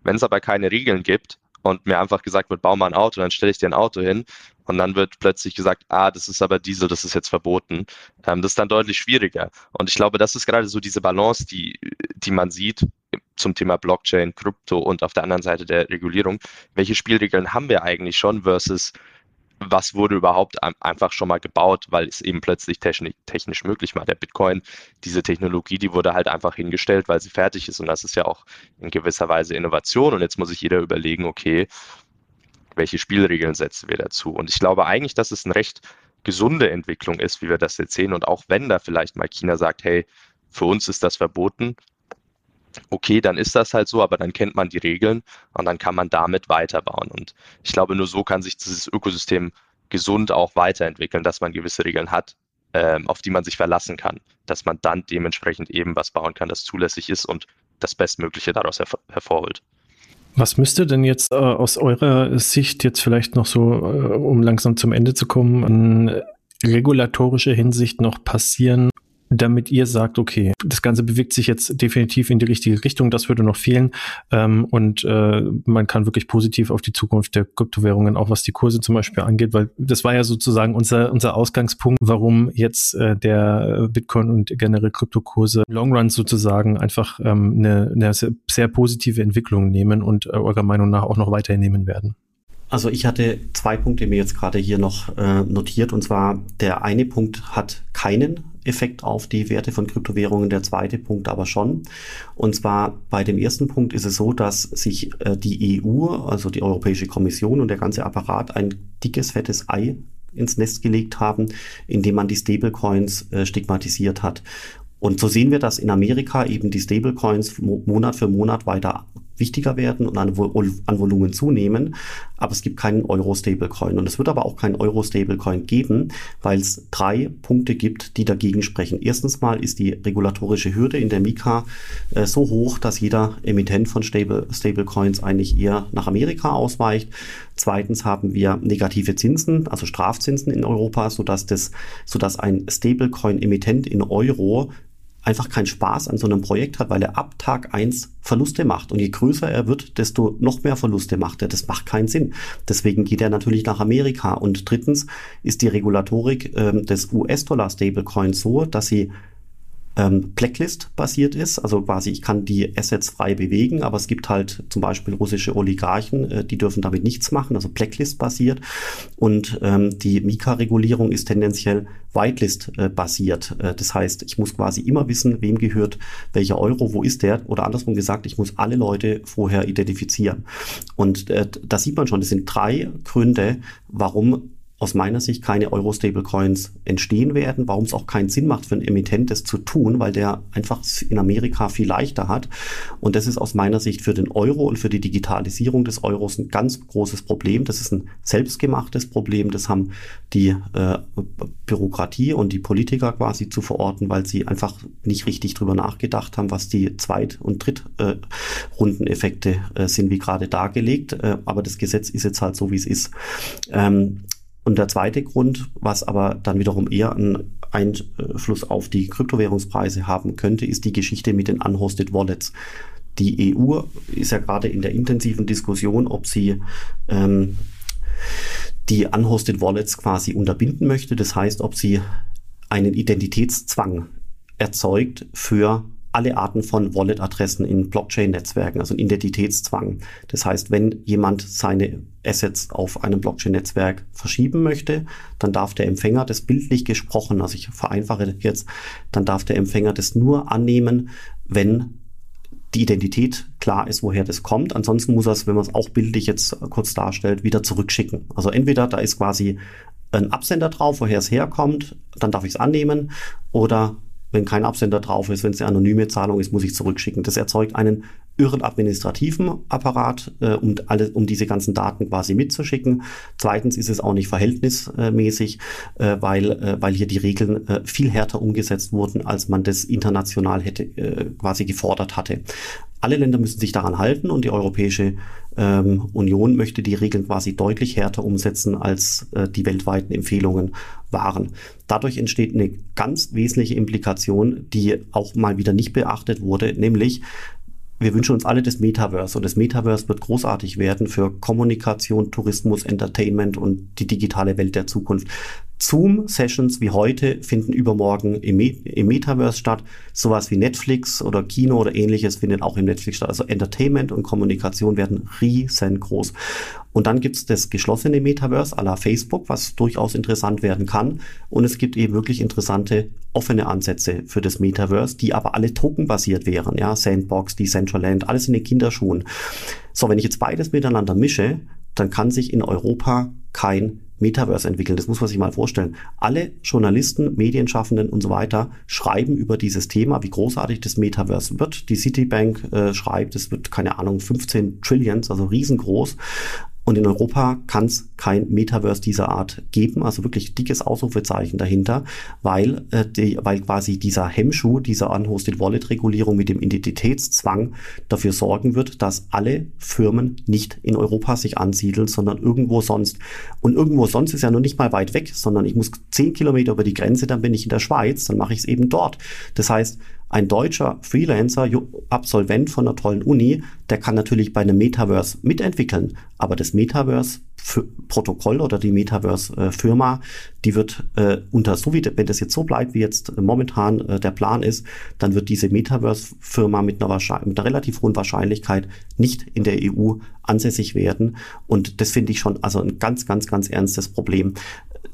Wenn es aber keine Regeln gibt und mir einfach gesagt wird, bau mal ein Auto, dann stelle ich dir ein Auto hin und dann wird plötzlich gesagt, ah, das ist aber Diesel, das ist jetzt verboten. Ähm, das ist dann deutlich schwieriger. Und ich glaube, das ist gerade so diese Balance, die, die man sieht zum Thema Blockchain, Krypto und auf der anderen Seite der Regulierung. Welche Spielregeln haben wir eigentlich schon versus was wurde überhaupt einfach schon mal gebaut, weil es eben plötzlich technisch, technisch möglich war. Der Bitcoin, diese Technologie, die wurde halt einfach hingestellt, weil sie fertig ist. Und das ist ja auch in gewisser Weise Innovation. Und jetzt muss sich jeder überlegen, okay, welche Spielregeln setzen wir dazu? Und ich glaube eigentlich, dass es eine recht gesunde Entwicklung ist, wie wir das jetzt sehen. Und auch wenn da vielleicht mal China sagt, hey, für uns ist das verboten, okay, dann ist das halt so, aber dann kennt man die Regeln und dann kann man damit weiterbauen. Und ich glaube, nur so kann sich dieses Ökosystem gesund auch weiterentwickeln, dass man gewisse Regeln hat, ähm, auf die man sich verlassen kann, dass man dann dementsprechend eben was bauen kann, das zulässig ist und das Bestmögliche daraus hervor- hervorholt. Was müsste denn jetzt äh, aus eurer Sicht jetzt vielleicht noch so, äh, um langsam zum Ende zu kommen, in regulatorischer Hinsicht noch passieren, damit ihr sagt, okay, das Ganze bewegt sich jetzt definitiv in die richtige Richtung, das würde noch fehlen ähm, und äh, man kann wirklich positiv auf die Zukunft der Kryptowährungen, auch was die Kurse zum Beispiel angeht, weil das war ja sozusagen unser unser Ausgangspunkt, warum jetzt äh, der Bitcoin und generell Kryptokurse im Long Run sozusagen einfach ähm, eine, eine sehr, sehr positive Entwicklung nehmen und äh, eurer Meinung nach auch noch weiterhin nehmen werden. Also ich hatte zwei Punkte mir jetzt gerade hier noch äh, notiert, und zwar der eine Punkt hat keinen Effekt auf die Werte von Kryptowährungen, der zweite Punkt aber schon. Und zwar bei dem ersten Punkt ist es so, dass sich äh, die E U, also die Europäische Kommission und der ganze Apparat ein dickes, fettes Ei ins Nest gelegt haben, indem man die Stablecoins äh, stigmatisiert hat. Und so sehen wir, dass in Amerika eben die Stablecoins mo- Monat für Monat weiter wichtiger werden und an, an Volumen zunehmen, aber es gibt keinen Euro-Stablecoin. Und es wird aber auch keinen Euro-Stablecoin geben, weil es drei Punkte gibt, die dagegen sprechen. Erstens mal ist die regulatorische Hürde in der MiCA äh, so hoch, dass jeder Emittent von Stable, Stablecoins eigentlich eher nach Amerika ausweicht. Zweitens haben wir negative Zinsen, also Strafzinsen in Europa, sodass, das, sodass ein Stablecoin-Emittent in Euro einfach keinen Spaß an so einem Projekt hat, weil er ab Tag eins Verluste macht. Und je größer er wird, desto noch mehr Verluste macht er. Das macht keinen Sinn. Deswegen geht er natürlich nach Amerika. Und drittens ist die Regulatorik äh, des U S-Dollar-Stablecoins so, dass sie ähm, Blacklist-basiert ist. Also quasi, ich kann die Assets frei bewegen, aber es gibt halt zum Beispiel russische Oligarchen, äh, die dürfen damit nichts machen, also Blacklist-basiert. Und ähm, die MiCA-Regulierung ist tendenziell Whitelist-basiert. Das heißt, ich muss quasi immer wissen, wem gehört welcher Euro, wo ist der? Oder andersrum gesagt, ich muss alle Leute vorher identifizieren. Und äh, das sieht man schon, das sind drei Gründe, warum aus meiner Sicht keine Euro-Stablecoins entstehen werden, warum es auch keinen Sinn macht für einen Emittent, das zu tun, weil der einfach in Amerika viel leichter hat. Und das ist aus meiner Sicht für den Euro und für die Digitalisierung des Euros ein ganz großes Problem. Das ist ein selbstgemachtes Problem. Das haben die äh, Bürokratie und die Politiker quasi zu verorten, weil sie einfach nicht richtig drüber nachgedacht haben, was die Zweit- und Drittrundeneffekte äh, äh, sind, wie gerade dargelegt. Äh, aber das Gesetz ist jetzt halt so, wie es ist. Ähm, Und der zweite Grund, was aber dann wiederum eher einen Einfluss auf die Kryptowährungspreise haben könnte, ist die Geschichte mit den unhosted Wallets. Die E U ist ja gerade in der intensiven Diskussion, ob sie ähm, die unhosted Wallets quasi unterbinden möchte. Das heißt, ob sie einen Identitätszwang erzeugt für alle Arten von Wallet-Adressen in Blockchain-Netzwerken, also ein Identitätszwang. Das heißt, wenn jemand seine Assets auf einem Blockchain-Netzwerk verschieben möchte, dann darf der Empfänger das bildlich gesprochen, also ich vereinfache jetzt, dann darf der Empfänger das nur annehmen, wenn die Identität klar ist, woher das kommt. Ansonsten muss er es, wenn man es auch bildlich jetzt kurz darstellt, wieder zurückschicken. Also entweder da ist quasi ein Absender drauf, woher es herkommt, dann darf ich es annehmen, oder wenn kein Absender drauf ist, wenn es eine anonyme Zahlung ist, muss ich zurückschicken. Das erzeugt einen irren administrativen Apparat, äh, um, alle, um diese ganzen Daten quasi mitzuschicken. Zweitens ist es auch nicht verhältnismäßig, äh, weil, äh, weil hier die Regeln äh, viel härter umgesetzt wurden, als man das international hätte äh, quasi gefordert hatte. Alle Länder müssen sich daran halten, und die Europäische ähm, Union möchte die Regeln quasi deutlich härter umsetzen, als äh, die weltweiten Empfehlungen waren. Dadurch entsteht eine ganz wesentliche Implikation, die auch mal wieder nicht beachtet wurde, nämlich wir wünschen uns alle das Metaverse, und das Metaverse wird großartig werden für Kommunikation, Tourismus, Entertainment und die digitale Welt der Zukunft. Zoom-Sessions wie heute finden übermorgen im, Me- im Metaverse statt. Sowas wie Netflix oder Kino oder ähnliches findet auch im Netflix statt. Also Entertainment und Kommunikation werden riesengroß. Und dann gibt's das geschlossene Metaverse à la Facebook, was durchaus interessant werden kann. Und es gibt eben wirklich interessante offene Ansätze für das Metaverse, die aber alle tokenbasiert wären. Ja, Sandbox, Decentraland, alles in den Kinderschuhen. So, wenn ich jetzt beides miteinander mische, dann kann sich in Europa kein Metaverse entwickeln. Das muss man sich mal vorstellen. Alle Journalisten, Medienschaffenden und so weiter schreiben über dieses Thema, wie großartig das Metaverse wird. Die Citibank äh, schreibt, es wird, keine Ahnung, fünfzehn Trillions, also riesengroß. Und in Europa kann es kein Metaverse dieser Art geben, also wirklich dickes Ausrufezeichen dahinter, weil, äh, die, weil quasi dieser Hemmschuh, dieser Unhosted Wallet Regulierung mit dem Identitätszwang dafür sorgen wird, dass alle Firmen nicht in Europa sich ansiedeln, sondern irgendwo sonst. Und irgendwo sonst ist ja noch nicht mal weit weg, sondern ich muss zehn Kilometer über die Grenze, dann bin ich in der Schweiz, dann mache ich es eben dort. Das heißt, ein deutscher Freelancer, Absolvent von einer tollen Uni, der kann natürlich bei einem Metaverse mitentwickeln, aber das Metaverse-Protokoll oder die Metaverse-Firma, die wird äh, unter, so wie, wenn das jetzt so bleibt, wie jetzt momentan äh, der Plan ist, dann wird diese Metaverse-Firma mit einer, mit einer relativ hohen Wahrscheinlichkeit nicht in der E U ansässig werden. Und das finde ich schon also ein ganz, ganz, ganz ernstes Problem.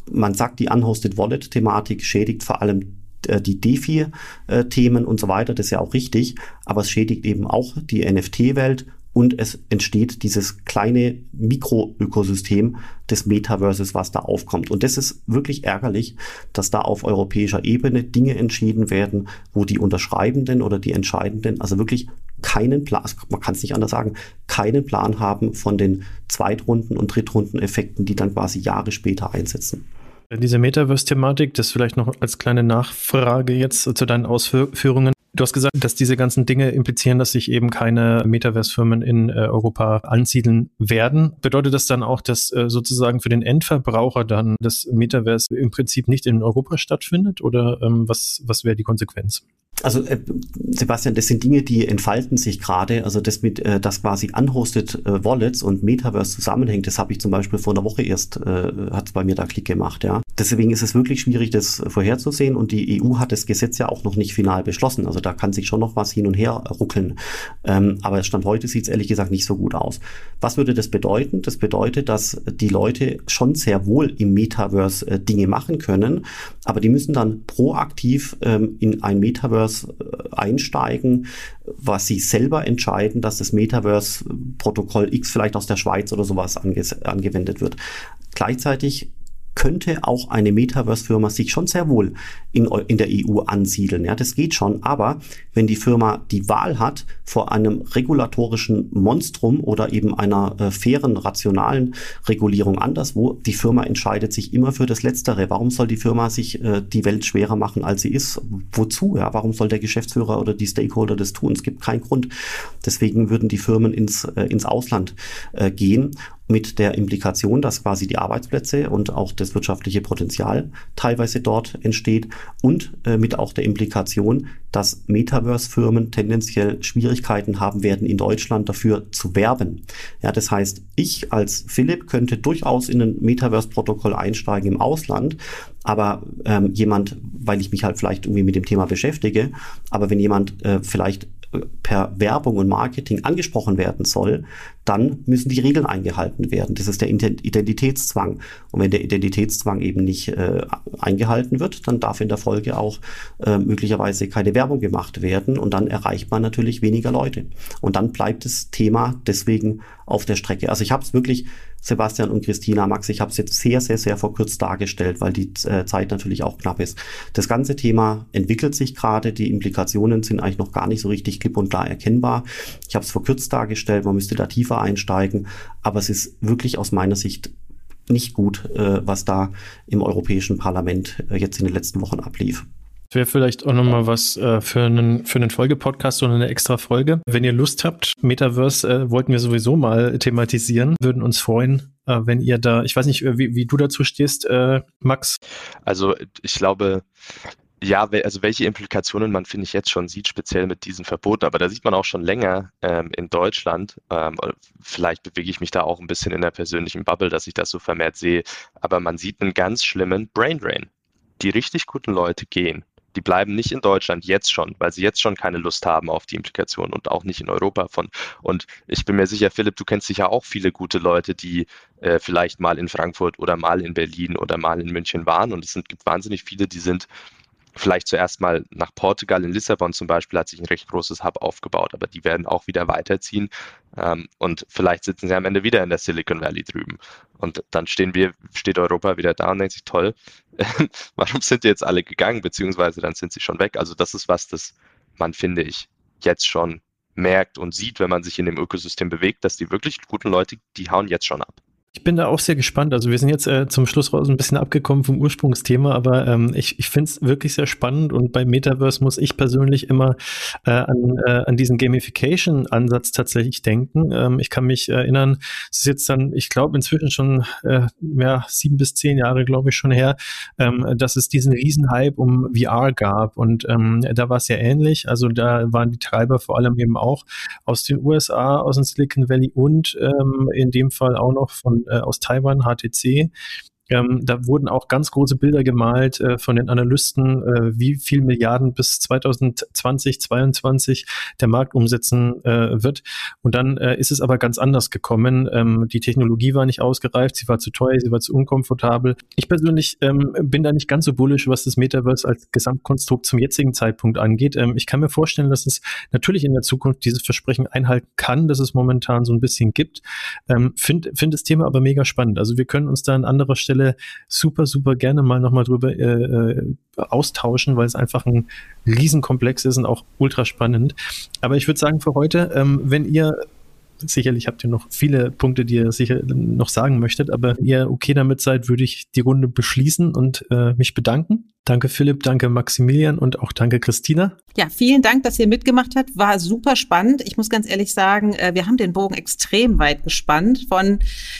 Man sagt, die Unhosted Wallet-Thematik schädigt vor allem die DeFi-Themen und so weiter, das ist ja auch richtig, aber es schädigt eben auch die N F T-Welt und es entsteht dieses kleine Mikroökosystem des Metaverses, was da aufkommt. Und das ist wirklich ärgerlich, dass da auf europäischer Ebene Dinge entschieden werden, wo die Unterschreibenden oder die Entscheidenden also wirklich keinen Plan, man kann es nicht anders sagen, keinen Plan haben von den Zweitrunden- und Drittrundeneffekten, die dann quasi Jahre später einsetzen. Diese Metaverse-Thematik, das vielleicht noch als kleine Nachfrage jetzt zu deinen Ausführungen. Du hast gesagt, dass diese ganzen Dinge implizieren, dass sich eben keine Metaverse-Firmen in Europa ansiedeln werden. Bedeutet das dann auch, dass sozusagen für den Endverbraucher dann das Metaverse im Prinzip nicht in Europa stattfindet? Oder ähm, was, was wäre die Konsequenz? Also äh, Sebastian, das sind Dinge, die entfalten sich gerade. Also das mit, äh, das quasi unhosted äh, Wallets und Metaverse zusammenhängt, das habe ich zum Beispiel vor einer Woche erst, äh, hat es bei mir da Klick gemacht. Ja. Deswegen ist es wirklich schwierig, das vorherzusehen. Und die E U hat das Gesetz ja auch noch nicht final beschlossen. Also da kann sich schon noch was hin und her ruckeln. Ähm, aber Stand heute sieht es ehrlich gesagt nicht so gut aus. Was würde das bedeuten? Das bedeutet, dass die Leute schon sehr wohl im Metaverse äh, Dinge machen können, aber die müssen dann proaktiv ähm, in ein Metaverse einsteigen, was sie selber entscheiden, dass das Metaverse-Protokoll X vielleicht aus der Schweiz oder sowas ange- angewendet wird. Gleichzeitig könnte auch eine Metaverse-Firma sich schon sehr wohl in, in der E U ansiedeln. Ja, das geht schon, aber wenn die Firma die Wahl hat, vor einem regulatorischen Monstrum oder eben einer äh, fairen, rationalen Regulierung anderswo, die Firma entscheidet sich immer für das Letztere. Warum soll die Firma sich äh, die Welt schwerer machen, als sie ist? Wozu? Ja, warum soll der Geschäftsführer oder die Stakeholder das tun? Es gibt keinen Grund. Deswegen würden die Firmen ins, äh, ins Ausland äh, gehen, mit der Implikation, dass quasi die Arbeitsplätze und auch das wirtschaftliche Potenzial teilweise dort entsteht und äh, mit auch der Implikation, dass Metaverse-Firmen tendenziell Schwierigkeiten haben werden, in Deutschland dafür zu werben. Ja, das heißt, ich als Philipp könnte durchaus in ein Metaverse-Protokoll einsteigen im Ausland, aber ähm, jemand, weil ich mich halt vielleicht irgendwie mit dem Thema beschäftige, aber wenn jemand äh, vielleicht per Werbung und Marketing angesprochen werden soll, dann müssen die Regeln eingehalten werden. Das ist der Identitätszwang. Und wenn der Identitätszwang eben nicht äh, eingehalten wird, dann darf in der Folge auch äh, möglicherweise keine Werbung gemacht werden und dann erreicht man natürlich weniger Leute. Und dann bleibt das Thema deswegen auf der Strecke. Also ich habe es wirklich, Sebastian und Christina, Max, ich habe es jetzt sehr, sehr, sehr verkürzt dargestellt, weil die äh, Zeit natürlich auch knapp ist. Das ganze Thema entwickelt sich gerade, die Implikationen sind eigentlich noch gar nicht so richtig klipp und klar erkennbar. Ich habe es verkürzt dargestellt, man müsste da tiefer einsteigen, aber es ist wirklich aus meiner Sicht nicht gut, äh, was da im Europäischen Parlament äh, jetzt in den letzten Wochen ablief. Das wäre vielleicht auch nochmal was äh, für einen für einen Folgepodcast oder eine extra Folge. Wenn ihr Lust habt, Metaverse äh, wollten wir sowieso mal thematisieren. Würden uns freuen, äh, wenn ihr da, ich weiß nicht, wie, wie du dazu stehst, äh, Max. Also ich glaube, ja, also welche Implikationen man, finde ich, jetzt schon sieht, speziell mit diesen Verboten. Aber da sieht man auch schon länger ähm, in Deutschland, ähm, vielleicht bewege ich mich da auch ein bisschen in der persönlichen Bubble, dass ich das so vermehrt sehe, aber man sieht einen ganz schlimmen Braindrain. Die richtig guten Leute gehen. Die bleiben nicht in Deutschland jetzt schon, weil sie jetzt schon keine Lust haben auf die Implikationen und auch nicht in Europa von. Und ich bin mir sicher, Philipp, du kennst sicher auch viele gute Leute, die äh, vielleicht mal in Frankfurt oder mal in Berlin oder mal in München waren. Und es sind, gibt wahnsinnig viele, die sind vielleicht zuerst mal nach Portugal, in Lissabon zum Beispiel, hat sich ein recht großes Hub aufgebaut, aber die werden auch wieder weiterziehen ähm, und vielleicht sitzen sie am Ende wieder in der Silicon Valley drüben und dann stehen wir, steht Europa wieder da und denkt sich, toll, warum sind die jetzt alle gegangen, beziehungsweise dann sind sie schon weg. Also das ist was, das man, finde ich, jetzt schon merkt und sieht, wenn man sich in dem Ökosystem bewegt, dass die wirklich guten Leute, die hauen jetzt schon ab. Ich bin da auch sehr gespannt. Also wir sind jetzt äh, zum Schluss raus ein bisschen abgekommen vom Ursprungsthema, aber ähm, ich, ich finde es wirklich sehr spannend und beim Metaverse muss ich persönlich immer äh, an, äh, an diesen Gamification-Ansatz tatsächlich denken. Ähm, ich kann mich erinnern, es ist jetzt dann, ich glaube inzwischen schon äh, ja, sieben bis zehn Jahre, glaube ich, schon her, ähm, dass es diesen Riesenhype um V R gab und ähm, da war es ja ähnlich. Also da waren die Treiber vor allem eben auch aus den U S A, aus dem Silicon Valley und ähm, in dem Fall auch noch von aus Taiwan, H T C. Ähm, da wurden auch ganz große Bilder gemalt äh, von den Analysten, äh, wie viel Milliarden bis zwanzig zweiundzwanzig der Markt umsetzen äh, wird. Und dann äh, ist es aber ganz anders gekommen. Ähm, die Technologie war nicht ausgereift, sie war zu teuer, sie war zu unkomfortabel. Ich persönlich ähm, bin da nicht ganz so bullisch, was das Metaverse als Gesamtkonstrukt zum jetzigen Zeitpunkt angeht. Ähm, ich kann mir vorstellen, dass es natürlich in der Zukunft dieses Versprechen einhalten kann, das es momentan so ein bisschen gibt. Ähm, finde find das Thema aber mega spannend. Also wir können uns da an anderer Stelle super, super gerne mal nochmal drüber äh, austauschen, weil es einfach ein Riesenkomplex ist und auch ultra spannend. Aber ich würde sagen, für heute, ähm, wenn ihr, sicherlich habt ihr noch viele Punkte, die ihr sicher noch sagen möchtet, aber wenn ihr okay damit seid, würde ich die Runde beschließen und äh, mich bedanken. Danke Philipp, danke Maximilian und auch danke Christina. Ja, vielen Dank, dass ihr mitgemacht habt. War super spannend. Ich muss ganz ehrlich sagen, wir haben den Bogen extrem weit gespannt von,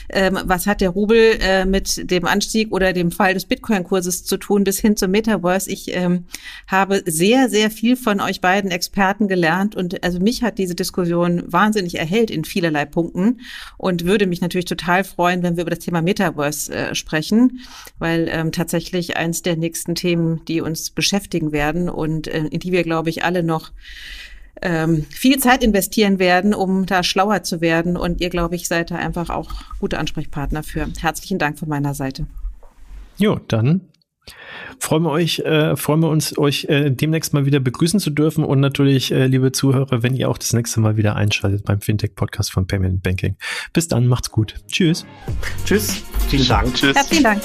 ähm, was hat der Rubel äh, mit dem Anstieg oder dem Fall des Bitcoin-Kurses zu tun, bis hin zum Metaverse. Ich ähm, habe sehr, sehr viel von euch beiden Experten gelernt und also mich hat diese Diskussion wahnsinnig erhellt in vielerlei Punkten und würde mich natürlich total freuen, wenn wir über das Thema Metaverse äh, sprechen, weil ähm, tatsächlich eins der nächsten Themen, die uns beschäftigen werden und äh, in die wir, glaube ich, alle noch ähm, viel Zeit investieren werden, um da schlauer zu werden. Und ihr, glaube ich, seid da einfach auch gute Ansprechpartner für. Herzlichen Dank von meiner Seite. Jo, dann freuen wir, euch, äh, freuen wir uns, euch äh, demnächst mal wieder begrüßen zu dürfen und natürlich, äh, liebe Zuhörer, wenn ihr auch das nächste Mal wieder einschaltet beim Fintech-Podcast von Payment Banking. Bis dann, macht's gut. Tschüss. Tschüss. Vielen Dank. Tschüss. Herzlichen Dank.